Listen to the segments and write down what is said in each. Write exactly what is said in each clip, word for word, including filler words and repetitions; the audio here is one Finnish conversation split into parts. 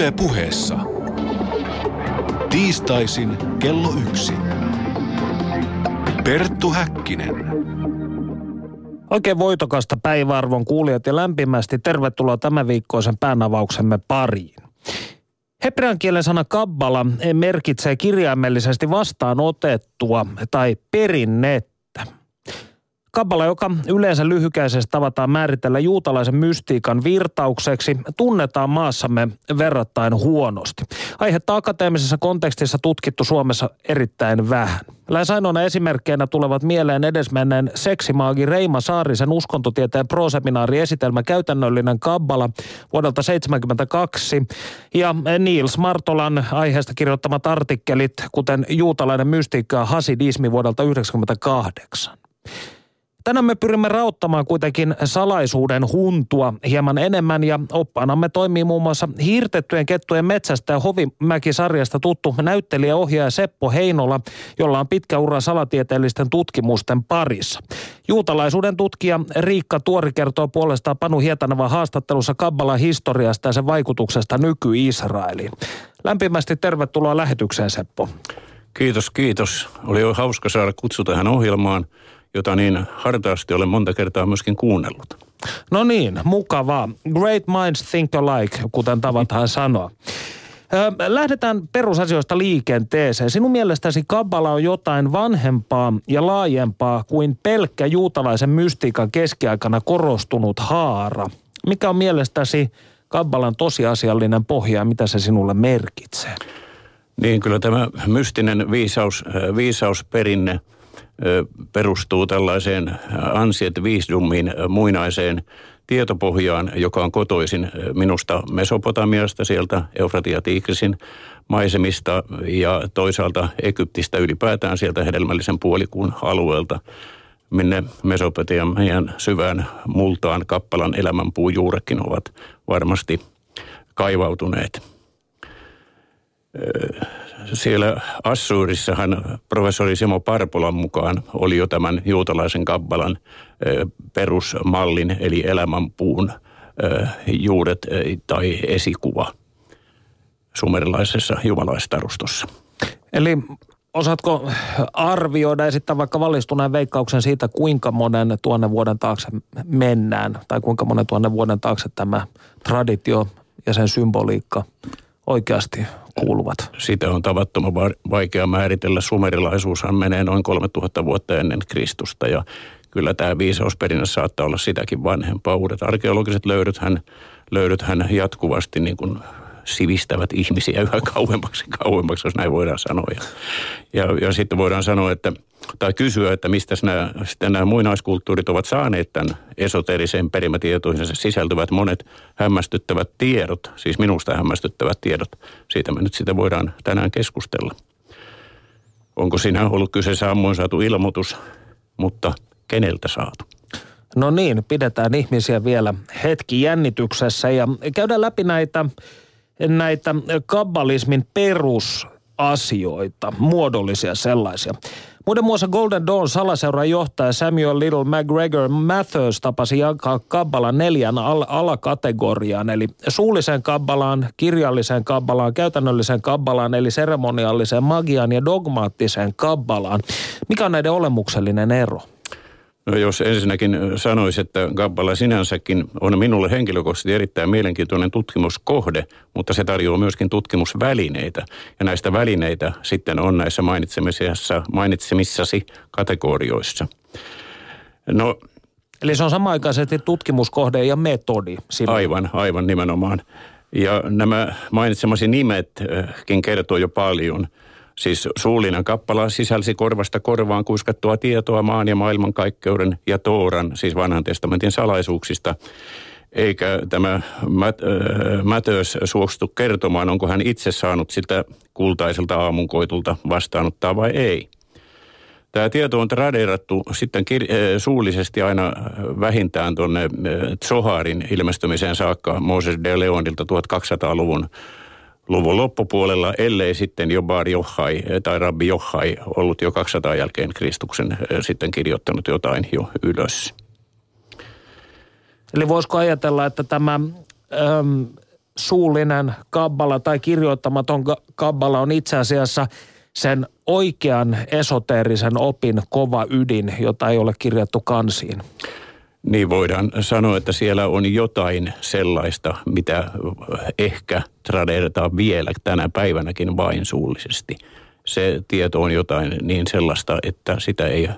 Yle Puheessa. Tiistaisin kello yksi. Perttu Häkkinen. Oikein voitokasta päiväarvon kuulijat ja lämpimästi tervetuloa tämän viikkoisen päänavauksemme pariin. Hebrean kielen sana kabbala merkitsee kirjaimellisesti vastaanotettua tai perinnettä. Kabbala, joka yleensä lyhykäisesti tavataan määritellä juutalaisen mystiikan virtaukseksi, tunnetaan maassamme verrattain huonosti. Aihetta akateemisessa kontekstissa tutkittu Suomessa erittäin vähän. Lähes ainoana esimerkkeinä tulevat mieleen edesmenneen seksimaagi Reima Saarisen uskontotieteen proseminaariesitelmä Käytännöllinen kabbala vuodelta seitsemänkymmentäkaksi ja Niils Martolan aiheesta kirjoittamat artikkelit, kuten Juutalainen mystiikka ja hasidismi vuodelta yhdeksänkymmentäkahdeksan. Tänään me pyrimme rauttamaan kuitenkin salaisuuden huntua hieman enemmän ja oppaanamme toimii muun muassa Hiirtettyjen kettujen metsästä ja Hovimäki-sarjasta tuttu näyttelijäohjaaja Seppo Heinola, jolla on pitkä ura salatieteellisten tutkimusten parissa. Juutalaisuuden tutkija Riikka Tuori kertoo puolestaan Panu Hietanavan haastattelussa kabbalan historiasta ja sen vaikutuksesta nyky-Israeliin. Lämpimästi tervetuloa lähetykseen, Seppo. Kiitos, kiitos. Oli jo hauska saada kutsu tähän ohjelmaan, jota niin hartaasti olen monta kertaa myöskin kuunnellut. No niin, mukavaa. Great minds think alike, kuten tavataan sanoa. Lähdetään perusasioista liikenteeseen. Sinun mielestäsi kabbala on jotain vanhempaa ja laajempaa kuin pelkkä juutalaisen mystiikan keskiaikana korostunut haara. Mikä on mielestäsi kabbalan tosiasiallinen pohja ja mitä se sinulle merkitsee? Niin, kyllä tämä mystinen viisaus, viisausperinne perustuu tällaiseen ansiet viisdumin muinaiseen tietopohjaan, joka on kotoisin minusta Mesopotamiasta, sieltä Eufratia Tigrisin maisemista ja toisaalta Egyptistä ylipäätään sieltä hedelmällisen puolikuun alueelta, minne Mesopotamian syvään multaan kappalan elämänpuun juurekin ovat varmasti kaivautuneet. Siellä Assuurissahan professori Simo Parpolan mukaan oli jo tämän juutalaisen kabbalan perusmallin eli elämänpuun juuret tai esikuva sumerilaisessa jumalaistarustossa. Eli osaatko arvioida ja sitten vaikka valistuneen veikkauksen siitä, kuinka monen tuonne vuoden taakse mennään tai kuinka monen tuonne vuoden taakse tämä traditio ja sen symboliikka oikeasti kuuluvat? Sitä on tavattoman vaikea määritellä. Sumerilaisuushan menee noin kolmetuhatta vuotta ennen Kristusta ja kyllä tämä viisausperinne saattaa olla sitäkin vanhempaa. Uudet arkeologiset löydöthän, löydöthän jatkuvasti niin kuin sivistävät ihmisiä yhä kauemmaksi kauemmaksi, jos näin voidaan sanoa. Ja, ja, ja sitten voidaan sanoa, että, tai kysyä, että mistä nämä, nämä muinaiskulttuurit ovat saaneet tämän esoteeriseen perimätietoihinsa sisältyvät monet hämmästyttävät tiedot, siis minusta hämmästyttävät tiedot. Siitä me nyt sitä voidaan tänään keskustella. Onko siinä ollut kyseessä ammoin saatu ilmoitus, mutta keneltä saatu? No niin, pidetään ihmisiä vielä hetki jännityksessä ja käydään läpi näitä näitä kabbalismin perusasioita, muodollisia sellaisia. Muiden muassa Golden Dawn salaseuran johtaja Samuel Little McGregor Mathers tapasi jakaa kabbalan neljän al- alakategoriaan, eli suulliseen kabbalaan, kirjalliseen kabbalaan, käytännölliseen kabbalaan, eli seremonialliseen magiaan ja dogmaattiseen kabbalaan. Mikä on näiden olemuksellinen ero? No jos ensinnäkin sanoisi, että kabbala sinänsäkin on minulle henkilökohtaisesti erittäin mielenkiintoinen tutkimuskohde, mutta se tarjoaa myöskin tutkimusvälineitä. Ja näistä välineitä sitten on näissä mainitsemissasi kategorioissa. No, eli se on samanaikaisesti tutkimuskohde ja metodi. Sinulle. Aivan, aivan nimenomaan. Ja nämä mainitsemasi nimetkin kertoo jo paljon. Siis suullinen kappala sisälsi korvasta korvaan kuiskattua tietoa maan ja maailmankaikkeuden ja Tooran, siis vanhan testamentin salaisuuksista. Eikä tämä Mathers suostu kertomaan, onko hän itse saanut sitä kultaiselta aamunkoitulta vastaanottaa vai ei. Tämä tieto on tradeerattu sitten kir- suullisesti aina vähintään tuonne Zoharin ilmestymiseen saakka Mooses de Leonilta tuhatkaksisataaluvun. Luvun loppupuolella, ellei sitten jo Bar Johai tai Rabbi Johai ollut jo kaksisataa jälkeen Kristuksen sitten kirjoittanut jotain jo ylös. Eli voisiko ajatella, että tämä äm, suullinen kabbala tai kirjoittamaton kabbala on itse asiassa sen oikean esoteerisen opin kova ydin, jota ei ole kirjattu kansiin. Niin voidaan sanoa, että siellä on jotain sellaista, mitä ehkä tradeerataan vielä tänä päivänäkin vain suullisesti. Se tieto on jotain niin sellaista, että sitä ei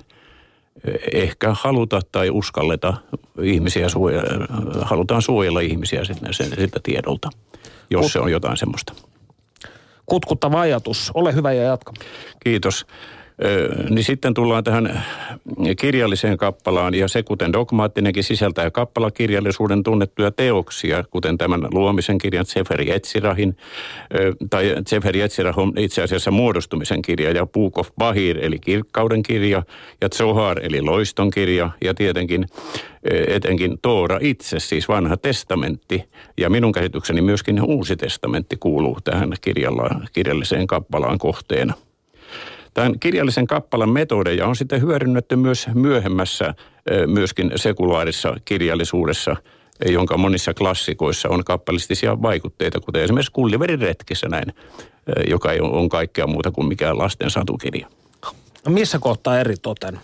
ehkä haluta tai uskalleta ihmisiä, suojella, halutaan suojella ihmisiä siltä tiedolta, jos Kut- se on jotain semmoista. Kutkuttava ajatus. Ole hyvä ja jatka. Kiitos. Niin sitten tullaan tähän kirjalliseen kappalaan, ja se kuten dogmaattinenkin sisältää kappalakirjallisuuden tunnettuja teoksia, kuten tämän luomisen kirjan Sefer Jetsirahin, tai Sefer Jetsirah on itse asiassa muodostumisen kirja, ja Book of Bahir, eli kirkkauden kirja, ja Zohar, eli loiston kirja, ja tietenkin etenkin Toora itse, siis vanha testamentti, ja minun käsitykseni myöskin uusi testamentti kuuluu tähän kirjalliseen kappalaan kohteena. Tämän kirjallisen kappalan metodeja on sitten hyödynnetty myös myöhemmässä, myöskin sekulaarissa kirjallisuudessa, jonka monissa klassikoissa on kappalistisia vaikutteita, kuten esimerkiksi Gulliverin retkissä näin, joka ei ole kaikkea muuta kuin mikään lasten satukirja. No missä kohtaa eri toten?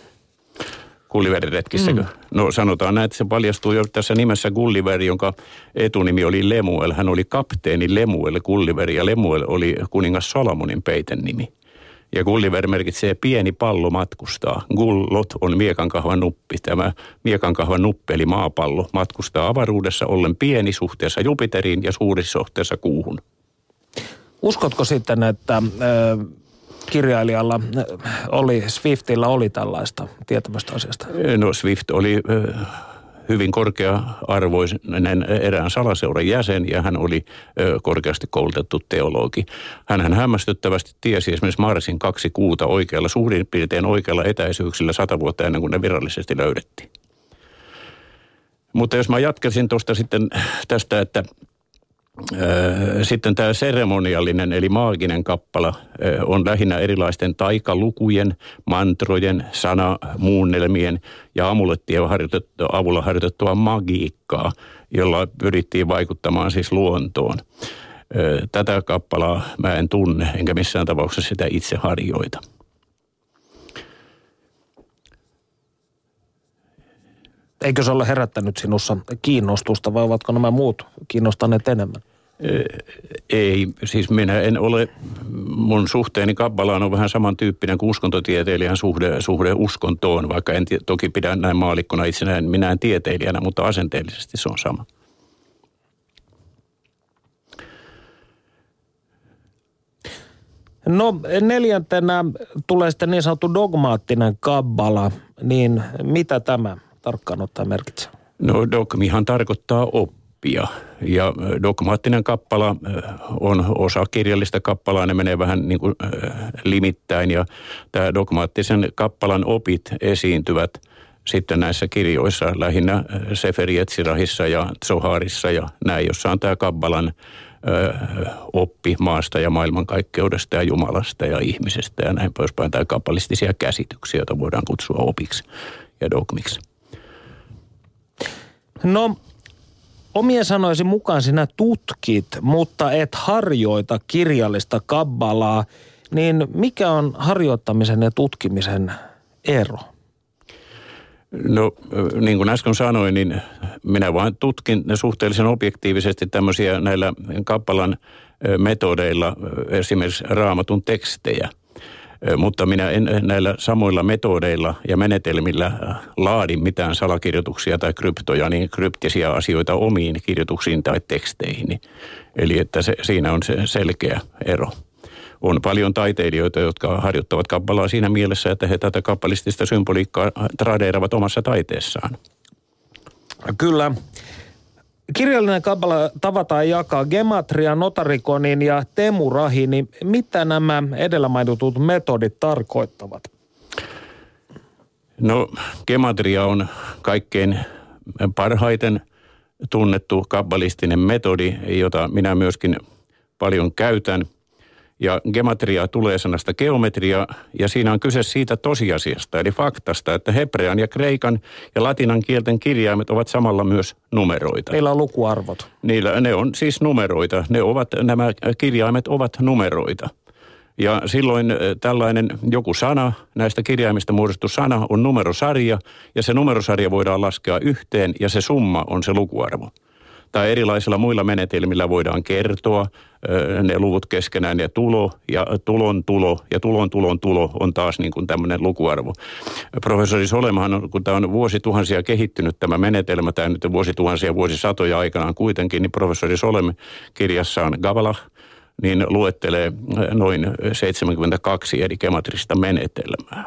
Gulliverin retkissäkö? Mm. No sanotaan näin, että se paljastuu jo tässä nimessä Gulliver, jonka etunimi oli Lemuel. Hän oli kapteeni Lemuel Gulliver, ja Lemuel oli kuningas Salomonin peiten nimi. Ja Gulliver merkitsee pieni pallo matkustaa. Gullot on miekankahvan nuppi. Tämä miekankahvan nuppi eli maapallo matkustaa avaruudessa ollen pieni suhteessa Jupiteriin ja suuri suhteessa kuuhun. Uskotko sitten, että äh, kirjailijalla oli, Swiftillä oli tällaista tietämästä asiasta? No Swift oli äh, hyvin korkea-arvoinen erään salaseuran jäsen, ja hän oli ö, korkeasti koulutettu teologi. Hänhän hämmästyttävästi tiesi esimerkiksi Marsin kaksi kuuta oikealla, suurin piirtein oikealla etäisyyksillä sata vuotta ennen kuin ne virallisesti löydettiin. Mutta jos mä jatkaisin tuosta sitten tästä, että sitten tämä seremoniallinen eli maaginen kappala on lähinnä erilaisten taikalukujen, mantrojen, sanamuunnelmien ja amulettien avulla harjoitettua magiikkaa, jolla pyrittiin vaikuttamaan siis luontoon. Tätä kappalaa mä en tunne, enkä missään tapauksessa sitä itse harjoita. Eikö se ole herättänyt sinussa kiinnostusta, vai ovatko nämä muut kiinnostaneet enemmän? Ei, siis minä en ole, mun suhteeni kabbalaan on vähän samantyyppinen kuin uskontotieteilijän suhde, suhde uskontoon, vaikka en toki pidä näin maalikkona itsenään minään tieteilijänä, mutta asenteellisesti se on sama. No neljäntenä tulee sitten niin sanottu dogmaattinen kabbala, niin mitä tämä tarkkaan ottaa merkitsee? No dogmihan tarkoittaa oppia, ja dogmaattinen kappala on osa kirjallista kappalaa, ne menee vähän niin kuin limittäin, ja tämä dogmaattisen kappalan opit esiintyvät sitten näissä kirjoissa, lähinnä Sefer Jetsirahissa ja Zoharissa ja näin, jossa on tämä kabbalan oppi maasta ja maailmankaikkeudesta ja Jumalasta ja ihmisestä ja näin poispäin, tai kabbalistisia käsityksiä, joita voidaan kutsua opiksi ja dogmiksi. No, omien sanoisi mukaan sinä tutkit, mutta et harjoita kirjallista kabbalaa, niin mikä on harjoittamisen ja tutkimisen ero? No, niin kuin äsken sanoin, niin minä vaan tutkin suhteellisen objektiivisesti tämmöisiä näillä kabbalan metodeilla, esimerkiksi Raamatun tekstejä. Mutta minä en näillä samoilla metodeilla ja menetelmillä laadi mitään salakirjoituksia tai kryptoja, niin kryptisiä asioita omiin kirjoituksiin tai teksteihin. Eli että se, siinä on se selkeä ero. On paljon taiteilijoita, jotka harjoittavat kabbalaa siinä mielessä, että he tätä kabbalistista symboliikkaa tradeeravat omassa taiteessaan. Kyllä. Kirjallinen kabbala tavataan jakaa gematrian, notarikonin ja temurahin, niin mitä nämä edellä mainitut metodit tarkoittavat? No, gematria on kaikkein parhaiten tunnettu kabbalistinen metodi, jota minä myöskin paljon käytän. Ja gematria tulee sanasta geometria, ja siinä on kyse siitä tosiasiasta, eli faktasta, että hebrean ja kreikan ja latinan kielten kirjaimet ovat samalla myös numeroita. Meillä on lukuarvot. Niillä, ne on siis numeroita. Ne ovat, nämä kirjaimet ovat numeroita. Ja silloin tällainen joku sana, näistä kirjaimista muodostettu sana, on numerosarja, ja se numerosarja voidaan laskea yhteen, ja se summa on se lukuarvo. Tai erilaisilla muilla menetelmillä voidaan kertoa ne luvut keskenään, ja tulo ja tulon tulo ja tulon tulon tulo on taas niin kuin tämmöinen lukuarvo. Professori Solemahan on, kun tämä on vuosituhansia kehittynyt tämä menetelmä, tämä nyt vuosituhansia, vuosisatoja aikanaan kuitenkin, niin professori Solem kirjassaan Kabbala niin luettelee noin seitsemänkymmentäkaksi eri gematrista menetelmää.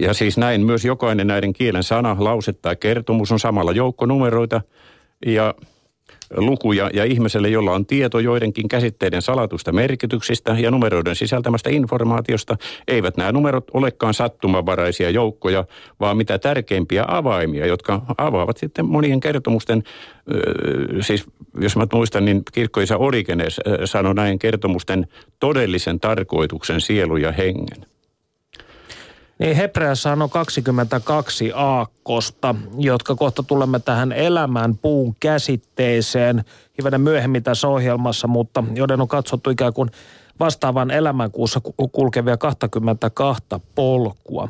Ja siis näin myös jokainen näiden kielen sana, lause tai kertomus on samalla joukko numeroita ja lukuja, ja ihmiselle, jolla on tieto joidenkin käsitteiden salatusta merkityksistä ja numeroiden sisältämästä informaatiosta, eivät nämä numerot olekaan sattumanvaraisia joukkoja, vaan mitä tärkeimpiä avaimia, jotka avaavat sitten monien kertomusten, siis jos mä muistan, niin kirkkoisä Origenes sanoi näin kertomusten todellisen tarkoituksen, sielun ja hengen. Niin hebreassa on kaksikymmentäkaksi aakkosta, jotka kohta tulemme tähän elämän puun käsitteeseen hivenen myöhemmin tässä ohjelmassa, mutta joiden on katsottu ikään kuin vastaavan elämänkuussa kulkevia kaksikymmentäkaksi polkua.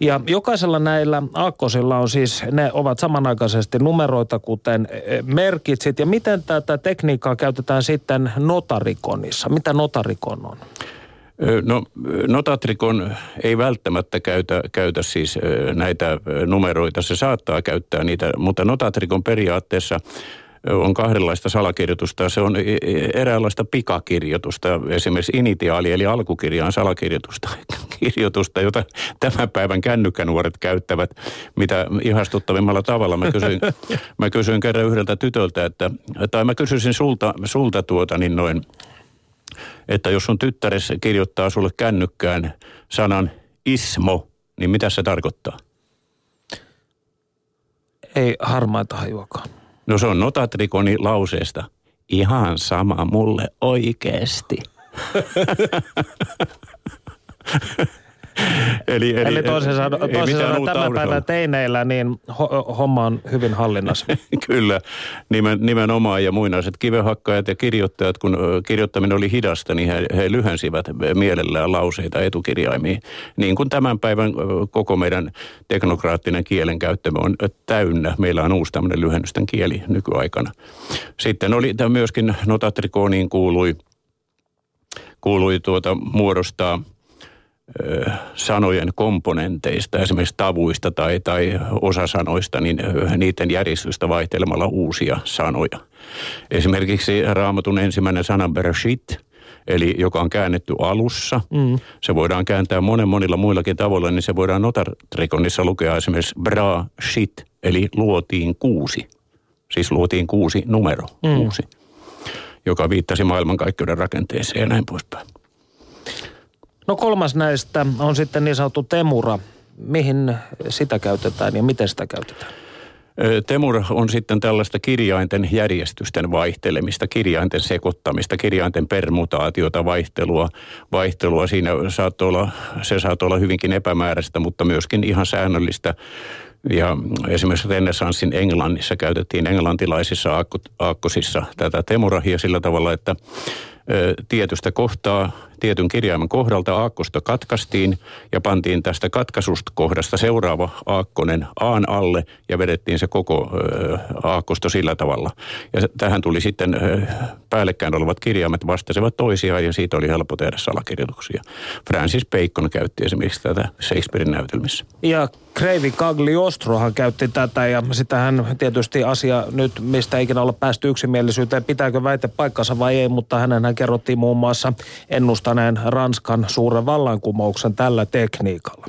Ja jokaisella näillä aakkosilla on siis, ne ovat samanaikaisesti numeroita, kuten merkitsit. Ja miten tätä tekniikkaa käytetään sitten notarikonissa? Mitä notarikon on? No notatrikon ei välttämättä käytä, käytä siis näitä numeroita, se saattaa käyttää niitä, mutta notatrikon periaatteessa on kahdenlaista salakirjoitusta. Se on eräänlaista pikakirjoitusta, esimerkiksi initiaali eli alkukirjaan salakirjoitusta, kirjoitusta, jota tämän päivän kännykkänuoret käyttävät, mitä ihastuttavimmalla tavalla. Mä kysyin, mä kysyin kerran yhdeltä tytöltä, että, tai mä kysyisin sulta, sulta tuota niin noin, että jos sun tyttäressä kirjoittaa sulle kännykkään sanan ismo, niin mitä se tarkoittaa? Ei harmaita hajuakaan. No se on notatrikoni lauseesta. Ihan sama mulle oikeesti. Eli, eli, eli toisin sanoen tämän päivän teineillä, niin ho- homma on hyvin hallinnassa. Kyllä, Nimen, nimenomaan ja muinaiset kivenhakkaajat ja kirjoittajat, kun kirjoittaminen oli hidasta, niin he, he lyhensivät mielellään lauseita etukirjaimiin. Niin kuin tämän päivän koko meidän teknokraattinen kielenkäyttömme on täynnä. Meillä on uusi tämmöinen lyhennysten kieli nykyaikana. Sitten oli myöskin notatrikooniin kuului, kuului tuota, muodostaa sanojen komponenteista, esimerkiksi tavuista tai, tai osasanoista, niin niiden järjestystä vaihtelemalla uusia sanoja. Esimerkiksi Raamatun ensimmäinen sana Bereshit, eli joka on käännetty alussa. Mm. Se voidaan kääntää monen monilla muillakin tavoilla, niin se voidaan notatrikonissa lukea esimerkiksi Bra-shit, eli luotiin kuusi. Siis luotiin kuusi numero, mm. kuusi, joka viittasi maailmankaikkeuden rakenteeseen ja näin poispäin. No kolmas näistä on sitten niin sanottu temura. Mihin sitä käytetään ja miten sitä käytetään? Temura on sitten tällaista kirjainten järjestysten vaihtelemista, kirjainten sekoittamista, kirjainten permutaatiota, vaihtelua. Vaihtelua siinä saattoi olla, se saattoi olla hyvinkin epämääräistä, mutta myöskin ihan säännöllistä. Ja esimerkiksi renessanssin Englannissa käytettiin englantilaisissa aakkosissa tätä temurahia sillä tavalla, että tietystä kohtaa, tietyn kirjaimen kohdalta aakkosta katkaistiin ja pantiin tästä katkaisusta kohdasta seuraava aakkonen aan alle ja vedettiin se koko aakkosto sillä tavalla. Ja tähän tuli sitten päällekkäin olevat kirjaimet vastasivat toisiaan ja siitä oli helppo tehdä salakirjoituksia. Francis Bacon käytti esimerkiksi tätä Shakespearen näytelmissä. Ja Kreivi Cagliostrohan käytti tätä ja sitähän tietysti asia nyt, mistä ikinä olla päästy yksimielisyyteen, pitääkö väite paikkansa vai ei, mutta hänenhän kerrottiin muun muassa ennustaneen Ranskan suuren vallankumouksen tällä tekniikalla.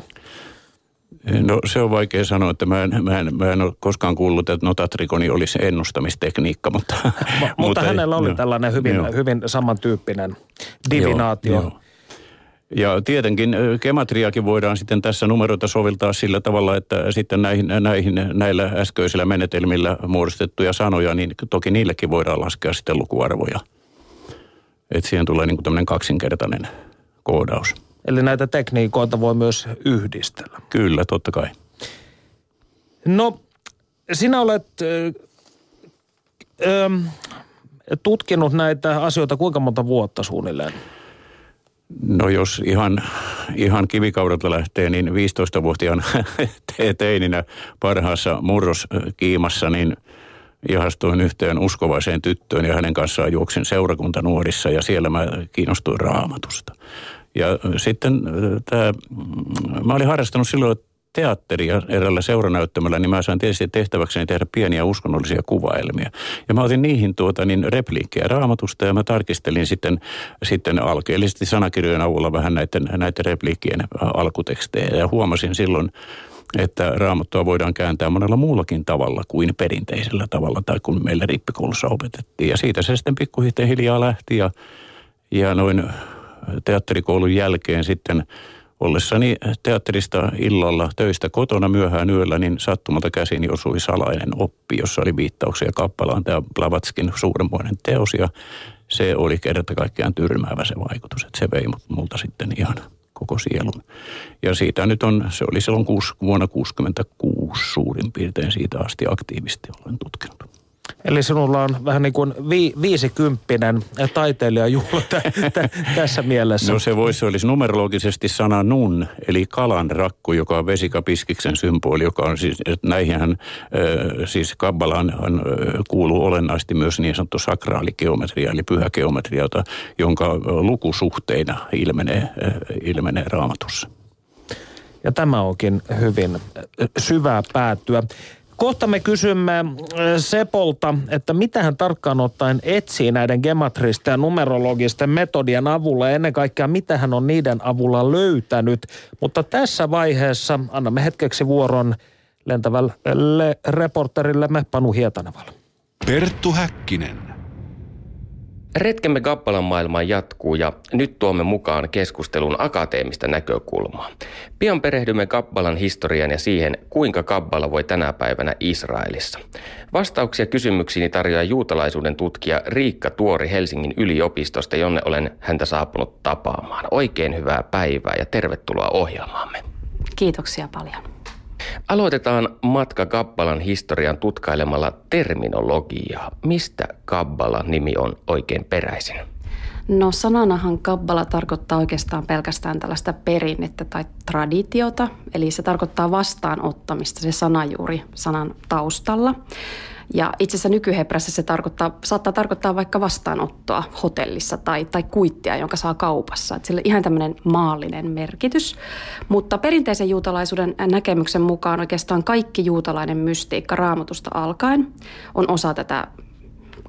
No se on vaikea sanoa, että mä en, mä en, mä en ole koskaan kuullut, että notatrikoni olisi ennustamistekniikka, mutta... mutta, mutta hänellä oli no, tällainen hyvin, hyvin samantyyppinen divinaatio. Joo, joo. Ja tietenkin gematriakin voidaan sitten tässä numeroita soveltaa sillä tavalla, että sitten näihin, näihin, näillä äskeisillä menetelmillä muodostettuja sanoja, niin toki niillekin voidaan laskea sitten lukuarvoja. Että siihen tulee niin kuin tämmöinen kaksinkertainen koodaus. Eli näitä tekniikoita voi myös yhdistellä. Kyllä, totta kai. No, sinä olet äh, äh, tutkinut näitä asioita kuinka monta vuotta suunnilleen? No jos ihan, ihan kivikaudelta lähtee, niin viisitoistavuotiaan teininä parhaassa murroskiimassa, niin ihastuin yhteen uskovaiseen tyttöön ja hänen kanssaan juoksin seurakuntanuorissa ja siellä mä kiinnostuin raamatusta. Ja sitten tämä, mä olin harrastanut silloin teatteria eräällä seuranäyttämällä, niin mä sain tietysti tehtäväkseni tehdä pieniä uskonnollisia kuvaelmia. Ja mä otin niihin tuota, niin repliikkejä raamatusta ja mä tarkistelin sitten, sitten alkeellisesti sanakirjojen avulla vähän näiden, näiden repliikkien alkutekstejä. Ja huomasin silloin, että raamattua voidaan kääntää monella muullakin tavalla kuin perinteisellä tavalla tai kun meillä rippikoulussa opetettiin. Ja siitä se sitten pikkuhiljaa hiljaa lähti ja, ja noin teatterikoulun jälkeen sitten ollessani teatterista illalla töistä kotona myöhään yöllä, niin sattumalta käsin osui salainen oppi, jossa oli viittauksia Kabbalaan, tämä Blavatskin suurenmoinen teos, ja se oli kerta kaikkiaan tyrmäävä se vaikutus, että se vei multa sitten ihan koko sielun. Ja siitä nyt on, se oli silloin vuonna kuusikymmentäkuusi suurin piirtein siitä asti aktiivisesti olen tutkinut. Eli sinulla on vähän niin kuin vi- viisikymppinen taiteilijajuhla t- t- tässä mielessä. No se voisi, olisi numerologisesti sana nun, eli kalan rakku, joka on vesikapiskiksen symboli, joka on siis, että näihinhän, siis Kabbalaan kuuluu olennaisesti myös niin sanottu sakraalikeometria, eli pyhägeometria, jonka lukusuhteina ilmenee, ilmenee raamatussa. Ja tämä onkin hyvin syvää päättyä. Kohta me kysymme Sepolta, että mitä hän tarkkaan ottaen etsii näiden gematristen ja numerologisten metodien avulla ja ennen kaikkea mitä hän on niiden avulla löytänyt. Mutta tässä vaiheessa annamme hetkeksi vuoron lentävälle reporterillemme Panu Hietanavalle. Perttu Häkkinen. Retkemme Kabbalan maailmaan jatkuu ja nyt tuomme mukaan keskustelun akateemista näkökulmaa. Pian perehdymme Kabbalan historiaan ja siihen, kuinka Kabbala voi tänä päivänä Israelissa. Vastauksia kysymyksiini tarjoaa juutalaisuuden tutkija Riikka Tuori Helsingin yliopistosta, jonne olen häntä saapunut tapaamaan. Oikein hyvää päivää ja tervetuloa ohjelmaamme. Kiitoksia paljon. Aloitetaan matka Kabbalan historian tutkailemalla terminologiaa. Mistä Kabbala-nimi on oikein peräisin? No sananahan Kabbala tarkoittaa oikeastaan pelkästään tällaista perinnettä tai traditiota. Eli se tarkoittaa vastaanottamista, se sana juuri sanan taustalla. Ja itse asiassa nykyhebrassa se tarkoittaa, saattaa tarkoittaa vaikka vastaanottoa hotellissa tai, tai kuittia, jonka saa kaupassa. Että sillä on ihan tämmöinen maallinen merkitys. Mutta perinteisen juutalaisuuden näkemyksen mukaan oikeastaan kaikki juutalainen mystiikka raamatusta alkaen on osa tätä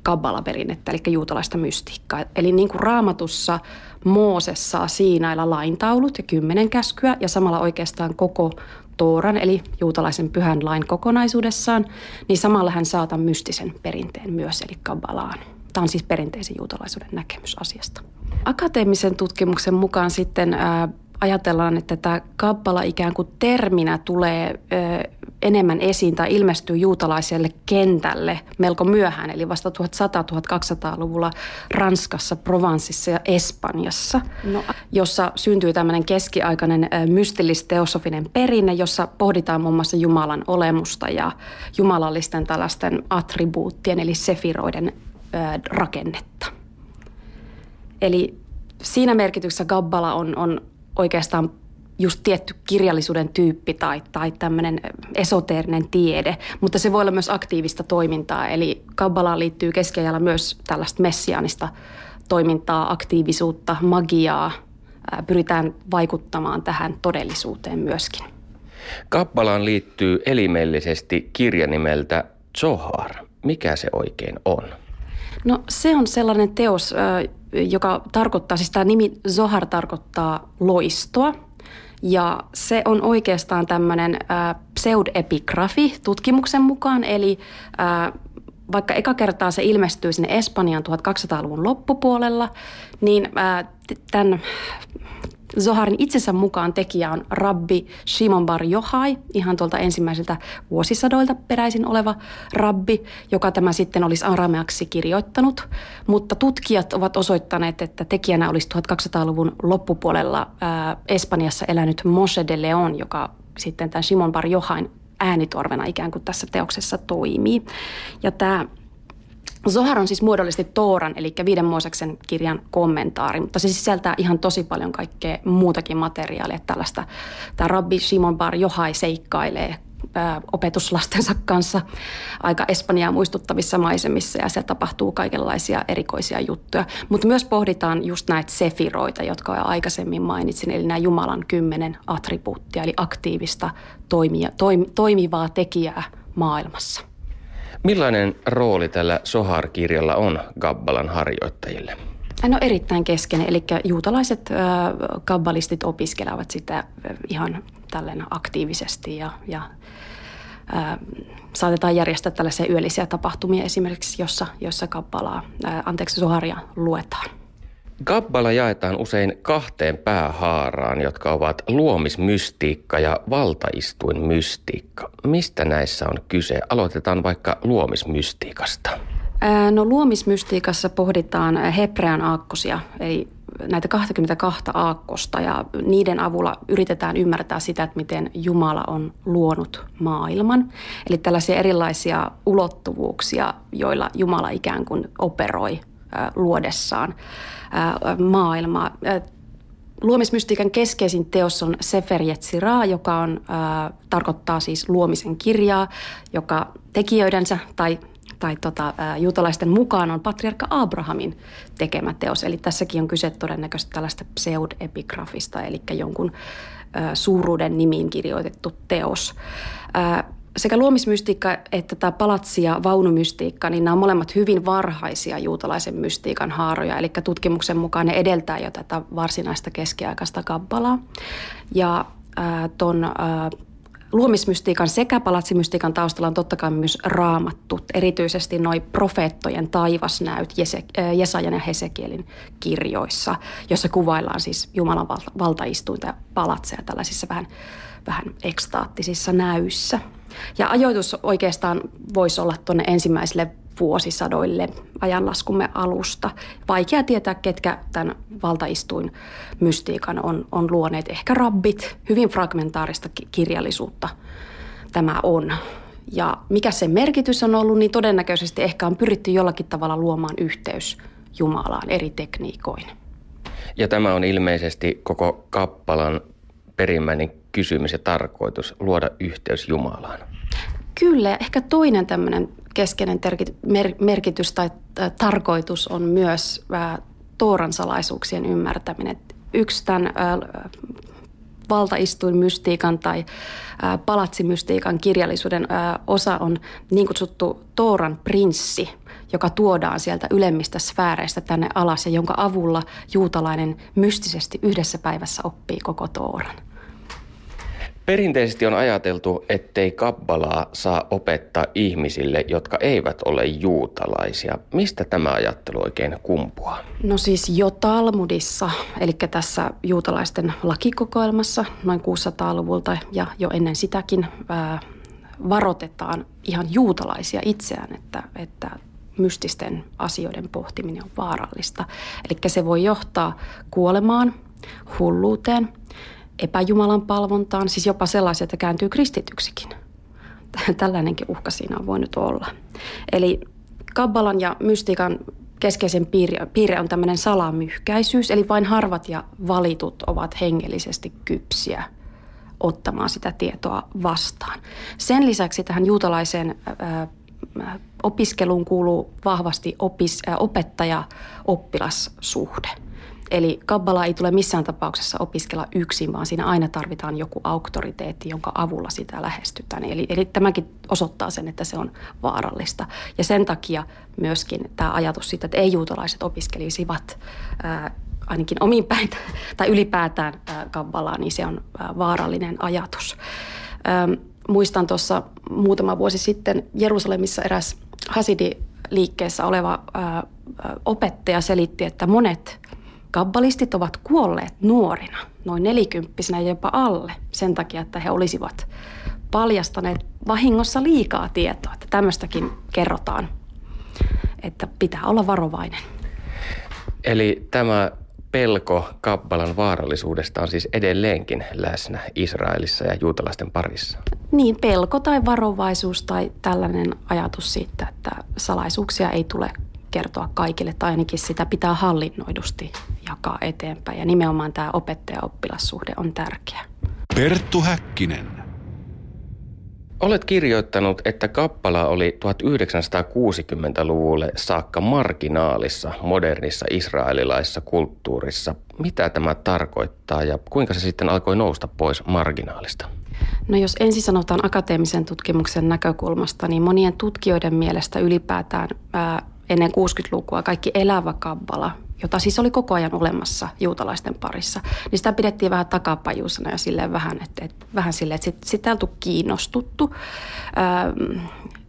Kabbala-perinnettä, eli juutalaista mystiikkaa. Eli niin kuin raamatussa Mooses saa Siinailla laintaulut ja kymmenen käskyä ja samalla oikeastaan koko Tooran, eli juutalaisen pyhän lain kokonaisuudessaan, niin samalla hän saa tämän mystisen perinteen myös, eli Kabbalaan. Tämä on siis perinteisen juutalaisuuden näkemys asiasta. Akateemisen tutkimuksen mukaan sitten ää, ajatellaan, että tämä Kabbala ikään kuin terminä tulee ää, enemmän esiin tai ilmestyy juutalaiselle kentälle melko myöhään, eli vasta tuhatsata-tuhatkaksisataaluvulla Ranskassa, Provansissa ja Espanjassa, no. jossa syntyy tämmöinen keskiaikainen mystillis-teosofinen perinne, jossa pohditaan muun muassa Jumalan olemusta ja jumalallisten tällaisten attribuuttien, eli sefiroiden ö, rakennetta. Eli siinä merkityksessä Kabbala on, on oikeastaan just tietty kirjallisuuden tyyppi tai, tai tämmöinen esoteerinen tiede, mutta se voi olla myös aktiivista toimintaa. Eli Kabbalaan liittyy keskiajalla myös tällaista messiaanista toimintaa, aktiivisuutta, magiaa. Pyritään vaikuttamaan tähän todellisuuteen myöskin. Kabbalaan liittyy elimellisesti kirja nimeltä Zohar. Mikä se oikein on? No se on sellainen teos, joka tarkoittaa, siis tämä nimi Zohar tarkoittaa loistoa. Ja se on oikeastaan tämmöinen äh, pseudepigrafi tutkimuksen mukaan, eli äh, vaikka eka kertaa se ilmestyy sinne Espanjaan tuhatkaksisataaluvun loppupuolella, niin äh, tämän Zoharin itsensä mukaan tekijä on rabbi Shimon bar Johai, ihan tuolta ensimmäiseltä vuosisadoilta peräisin oleva rabbi, joka tämä sitten olisi arameaksi kirjoittanut. Mutta tutkijat ovat osoittaneet, että tekijänä olisi tuhatkaksisataaluvun loppupuolella ää, Espanjassa elänyt Mooses de Leon, joka sitten tämän Shimon bar Johain äänitorvena ikään kuin tässä teoksessa toimii. Ja tämä Zohar on siis muodollisesti Tooran, eli viiden Mooseksen kirjan kommentaari, mutta se sisältää ihan tosi paljon kaikkea muutakin materiaalia. Tällaista tämä rabbi Shimon bar Johai seikkailee ää, opetuslastensa kanssa aika Espanjaa muistuttavissa maisemissa, ja siellä tapahtuu kaikenlaisia erikoisia juttuja. Mutta myös pohditaan just näitä sefiroita, jotka jo aikaisemmin mainitsin, eli nämä Jumalan kymmenen attribuuttia, eli aktiivista toimia, toim, toimivaa tekijää maailmassa. Millainen rooli tällä Zohar-kirjalla on Kabbalan harjoittajille? No erittäin keskeinen, eli juutalaiset kabbalistit opiskelevat sitä ihan tälleen aktiivisesti ja, ja ää, saatetaan järjestää tällaisia yöllisiä tapahtumia esimerkiksi, jossa, jossa kabbalaa, ää, anteeksi, Zoharia luetaan. Kabbala jaetaan usein kahteen päähaaraan, jotka ovat luomismystiikka ja valtaistuinmystiikka. Mistä näissä on kyse? Aloitetaan vaikka luomismystiikasta. No luomismystiikassa pohditaan Hebrean aakkosia, eli näitä kaksikymmentäkaksi aakkosta, ja niiden avulla yritetään ymmärtää sitä, että miten Jumala on luonut maailman. Eli tällaisia erilaisia ulottuvuuksia, joilla Jumala ikään kuin operoi luodessaan maailmaa. Luomismystiikan keskeisin teos on Sefer Jetsirah, joka on, äh, tarkoittaa siis luomisen kirjaa, joka tekijöidensä tai, tai tota, äh, juutalaisten mukaan on patriarkka Abrahamin tekemä teos. Eli tässäkin on kyse todennäköisesti tällaista pseudepigrafista, eli jonkun äh, suuruuden nimiin kirjoitettu teos. Äh, Sekä luomismystiikka että tämä palatsi- ja vaunumystiikka, niin nämä on molemmat hyvin varhaisia juutalaisen mystiikan haaroja. Eli tutkimuksen mukaan ne edeltää jo tätä varsinaista keskiaikaista kabbalaa. Ja äh, ton äh, luomismystiikan sekä palatsimystiikan taustalla on totta kai myös raamattu. Erityisesti noi profeettojen taivasnäyt Jes- Jesajan ja Hesekielin kirjoissa, jossa kuvaillaan siis Jumalan valta- valtaistuinta ja palatseja tällaisissa vähän, vähän ekstaattisissa näyissä. Ja ajoitus oikeastaan voisi olla tuonne ensimmäisille vuosisadoille ajanlaskumme alusta. Vaikea tietää, ketkä tämän valtaistuin mystiikan on, on luoneet. Ehkä rabbit, hyvin fragmentaarista kirjallisuutta tämä on. Ja mikä sen merkitys on ollut, niin todennäköisesti ehkä on pyritty jollakin tavalla luomaan yhteys Jumalaan eri tekniikoin. Ja tämä on ilmeisesti koko kappalan perimmäinen kysymys ja tarkoitus, luoda yhteys Jumalaan. Kyllä, ehkä toinen tämmöinen keskeinen merkitys tai tarkoitus on myös Tooran salaisuuksien ymmärtäminen. Yksi tämän valtaistuinmystiikan tai palatsimystiikan kirjallisuuden osa on niin kutsuttu Tooran prinssi, joka tuodaan sieltä ylemmistä sfääreistä tänne alas ja jonka avulla juutalainen mystisesti yhdessä päivässä oppii koko Tooran. Perinteisesti on ajateltu, ettei kabbalaa saa opettaa ihmisille, jotka eivät ole juutalaisia. Mistä tämä ajattelu oikein kumpuaa? No siis jo Talmudissa, eli tässä juutalaisten lakikokoelmassa noin kuusisataaluvulta ja jo ennen sitäkin ää, varoitetaan ihan juutalaisia itseään, että, että mystisten asioiden pohtiminen on vaarallista. Eli se voi johtaa kuolemaan, hulluuteen, epäjumalan palvontaan, siis jopa sellaisia, että kääntyy kristityksikin. Tällainenkin uhka siinä on voinut olla. Eli kabbalan ja mystiikan keskeisen piirre, piirre on tämmöinen salamyhkäisyys, eli vain harvat ja valitut ovat hengellisesti kypsiä ottamaan sitä tietoa vastaan. Sen lisäksi tähän juutalaiseen äh, opiskeluun kuuluu vahvasti opis, äh, opettaja-oppilassuhde. Eli kabbalaa ei tule missään tapauksessa opiskella yksin, vaan siinä aina tarvitaan joku auktoriteetti, jonka avulla sitä lähestytään. Eli, eli tämäkin osoittaa sen, että se on vaarallista. Ja sen takia myöskin tämä ajatus siitä, että ei-juutalaiset opiskelisivat ää, ainakin omiin päin tai ylipäätään ää, kabbalaa, niin se on ää, vaarallinen ajatus. Ää, muistan tuossa muutama vuosi sitten Jerusalemissa eräs Hasidi liikkeessä oleva ää, opettaja selitti, että monet Kabbalistit ovat kuolleet nuorina, noin nelikymppisinä ja jopa alle, sen takia, että he olisivat paljastaneet vahingossa liikaa tietoa. Että tämmöistäkin kerrotaan, että pitää olla varovainen. Eli tämä pelko Kabbalan vaarallisuudesta on siis edelleenkin läsnä Israelissa ja juutalaisten parissa. Niin, pelko tai varovaisuus tai tällainen ajatus siitä, että salaisuuksia ei tule kertoa kaikille, tai ainakin sitä pitää hallinnoidusti jakaa eteenpäin. Ja nimenomaan tämä opettaja-oppilassuhde on tärkeä. Perttu Häkkinen. Olet kirjoittanut, että kappala oli tuhatyhdeksänsataakuusikymmentäluvulle saakka marginaalissa modernissa israelilaisessa kulttuurissa. Mitä tämä tarkoittaa ja kuinka se sitten alkoi nousta pois marginaalista? No jos ensin sanotaan akateemisen tutkimuksen näkökulmasta, niin monien tutkijoiden mielestä ylipäätään ää, ennen kuusikymmentälukua kaikki elävä kabbala, jota siis oli koko ajan olemassa juutalaisten parissa, niin sitä pidettiin vähän takapajuisena ja silleen vähän, että et, vähän silleen, että sit, sitä ei oltu kiinnostuttu. Öö,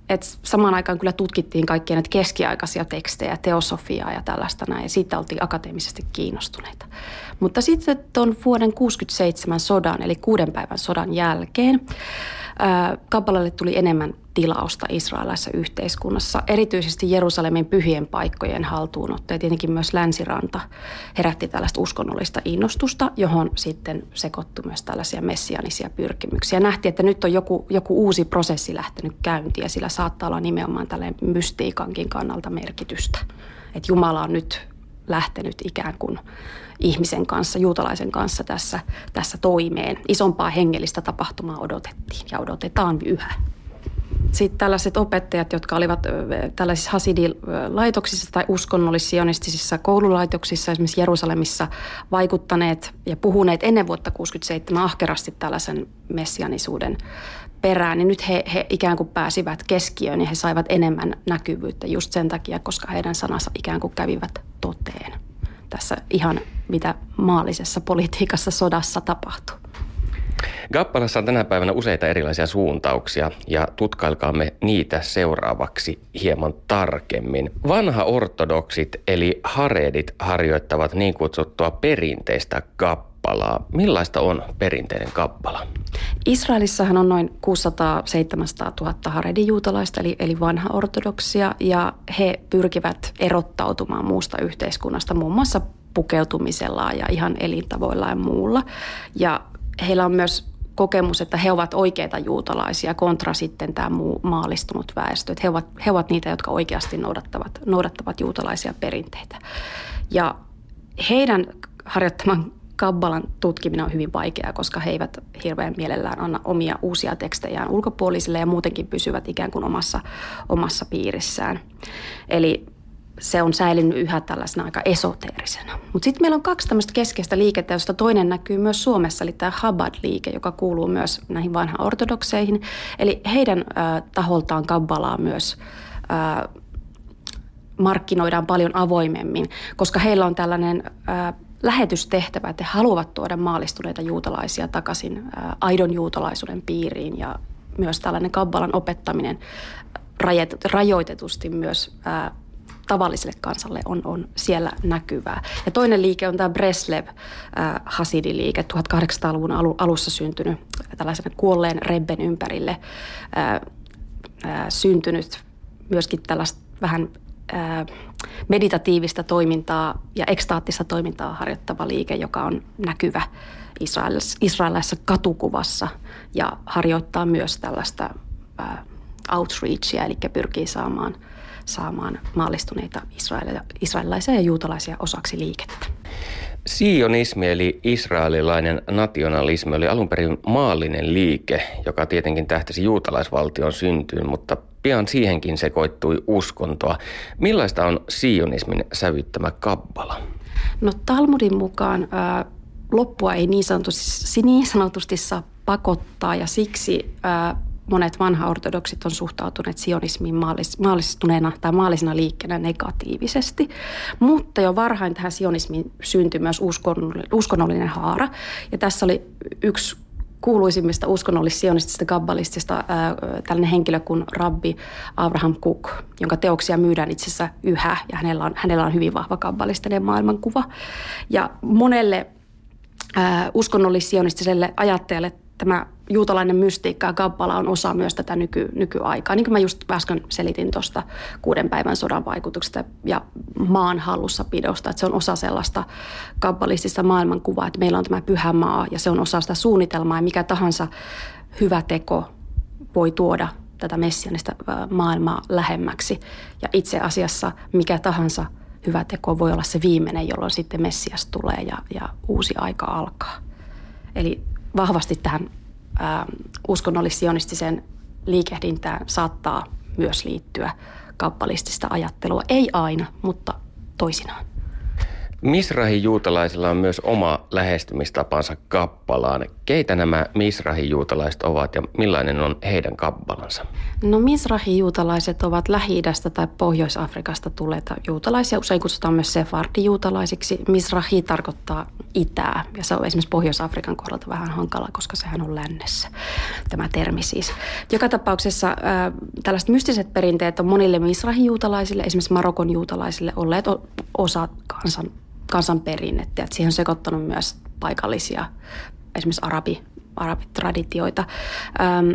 et samaan aikaan kyllä tutkittiin kaikkia näitä keskiaikaisia tekstejä, teosofiaa ja tällaista näin, ja siitä oltiin akateemisesti kiinnostuneita. Mutta sitten tuon vuoden kuusikymmentäseitsemän sodan, eli kuuden päivän sodan jälkeen, öö, kabbalalle tuli enemmän tilausta israelaisessa yhteiskunnassa. Erityisesti Jerusalemin pyhien paikkojen haltuunotto ja tietenkin myös länsiranta herätti tällaista uskonnollista innostusta, johon sitten sekoittui myös tällaisia messianisia pyrkimyksiä. Nähtiin, että nyt on joku, joku uusi prosessi lähtenyt käyntiin ja sillä saattaa olla nimenomaan tälleen mystiikankin kannalta merkitystä. Että Jumala on nyt lähtenyt ikään kuin ihmisen kanssa, juutalaisen kanssa tässä, tässä toimeen. Isompaa hengellistä tapahtumaa odotettiin ja odotetaan yhä. Sitten tällaiset opettajat, jotka olivat tällaisissa hasidilaitoksissa tai uskonnollis-sionistisissa koululaitoksissa, esimerkiksi Jerusalemissa, vaikuttaneet ja puhuneet ennen vuotta tuhatyhdeksänsataakuusikymmentäseitsemän ahkerasti tällaisen messianisuuden perään, niin nyt he, he ikään kuin pääsivät keskiöön ja he saivat enemmän näkyvyyttä just sen takia, koska heidän sanansa ikään kuin kävivät toteen tässä ihan mitä maallisessa politiikassa sodassa tapahtui. Kabbalassa on tänä päivänä useita erilaisia suuntauksia ja tutkailkaamme niitä seuraavaksi hieman tarkemmin. Vanha ortodoksit eli haredit harjoittavat niin kutsuttua perinteistä kabbalaa. Millaista on perinteinen kabbala? Israelissahan on noin kuusisataa seitsemänsataa tuhatta haredijuutalaista eli, eli vanha ortodoksia ja he pyrkivät erottautumaan muusta yhteiskunnasta muun muassa pukeutumisellaan ja ihan elintavoillaan ja muulla. Ja heillä on myös kokemus, että he ovat oikeita juutalaisia kontra sitten tämä muu maallistunut väestö. He ovat, he ovat niitä, jotka oikeasti noudattavat, noudattavat juutalaisia perinteitä. Ja heidän harjoittaman kabbalan tutkiminen on hyvin vaikeaa, koska he eivät hirveän mielellään anna omia uusia tekstejään ulkopuolisille ja muutenkin pysyvät ikään kuin omassa, omassa piirissään. Eli se on säilynyt yhä tällaisena aika esoteerisena. Mutta sitten meillä on kaksi tämmöistä keskeistä liikettä, josta toinen näkyy myös Suomessa, eli tämä Habad-liike, joka kuuluu myös näihin vanhaan ortodokseihin. Eli heidän äh, taholtaan kabbalaa myös äh, markkinoidaan paljon avoimemmin, koska heillä on tällainen äh, lähetystehtävä, että he haluavat tuoda maallistuneita juutalaisia takaisin äh, aidon juutalaisuuden piiriin ja myös tällainen kabbalan opettaminen rajoitetusti myös äh, tavalliselle kansalle on, on siellä näkyvää. Ja toinen liike on tämä Breslev äh, Hasidi-liike, tuhatkahdeksansataaluvun alu, alussa syntynyt, tällaisen kuolleen rebben ympärille äh, äh, syntynyt myöskin tällaista vähän äh, meditatiivista toimintaa ja ekstaattista toimintaa harjoittava liike, joka on näkyvä Israelissa, Israelissa katukuvassa ja harjoittaa myös tällaista äh, outreachia, eli pyrkii saamaan saamaan maallistuneita israelilaisia ja juutalaisia osaksi liikettä. Sionismi eli israelilainen nationalismi oli alun perin maallinen liike, joka tietenkin tähtäsi juutalaisvaltion syntyyn, mutta pian siihenkin sekoittui uskontoa. Millaista on sionismin sävyttämä kabbala? No Talmudin mukaan ää, loppua ei niin sanotusti, niin sanotusti saa pakottaa ja siksi ää, monet vanhaortodoksit on suhtautuneet sionismiin maallis, maallistuneena tai maallisena liikkeenä negatiivisesti, mutta jo varhain tähän sionismiin syntyi myös uskon, uskonnollinen haara. Ja tässä oli yksi kuuluisimmista uskonnollisista sionistisista kabbalistisista tällainen henkilö kuin Rabbi Abraham Cook, jonka teoksia myydään itse asiassa yhä, ja hänellä on, hänellä on hyvin vahva kabbalistinen maailmankuva. Ja monelle ää, uskonnollis-sionistiselle ajattajalle tämä juutalainen mystiikka ja kabbala on osa myös tätä nyky, nykyaikaa. Niin kuin mä just äsken selitin tuosta kuuden päivän sodan vaikutuksesta ja maan hallussapidosta, että se on osa sellaista kabbalistista maailmankuvaa, että meillä on tämä pyhä maa ja se on osa sitä suunnitelmaa ja mikä tahansa hyvä teko voi tuoda tätä messianista maailmaa lähemmäksi. Ja itse asiassa mikä tahansa hyvä teko voi olla se viimeinen, jolloin sitten Messias tulee ja, ja uusi aika alkaa. Eli vahvasti tähän ää, uskonnollis-sionistiseen liikehdintään saattaa myös liittyä kabbalistista ajattelua. Ei aina, mutta toisinaan. Misrahin juutalaisilla on myös oma lähestymistapansa kabbalaan. Keitä nämä misrahin juutalaiset ovat ja millainen on heidän kabbalansa? No misrahin juutalaiset ovat Lähi-idästä tai Pohjois-Afrikasta tulleita juutalaisia. Usein kutsutaan myös sefardijuutalaisiksi. Misrahi tarkoittaa itää ja se on esimerkiksi Pohjois-Afrikan kohdalta vähän hankala, koska sehän on lännessä tämä termi siis. Joka tapauksessa äh, tällaiset mystiset perinteet on monille misrahin juutalaisille, esimerkiksi Marokon juutalaisille olleet osa kansan kansanperinnettä. Siihen on sekoittanut myös paikallisia, esimerkiksi arabi, arabitraditioita. Ähm,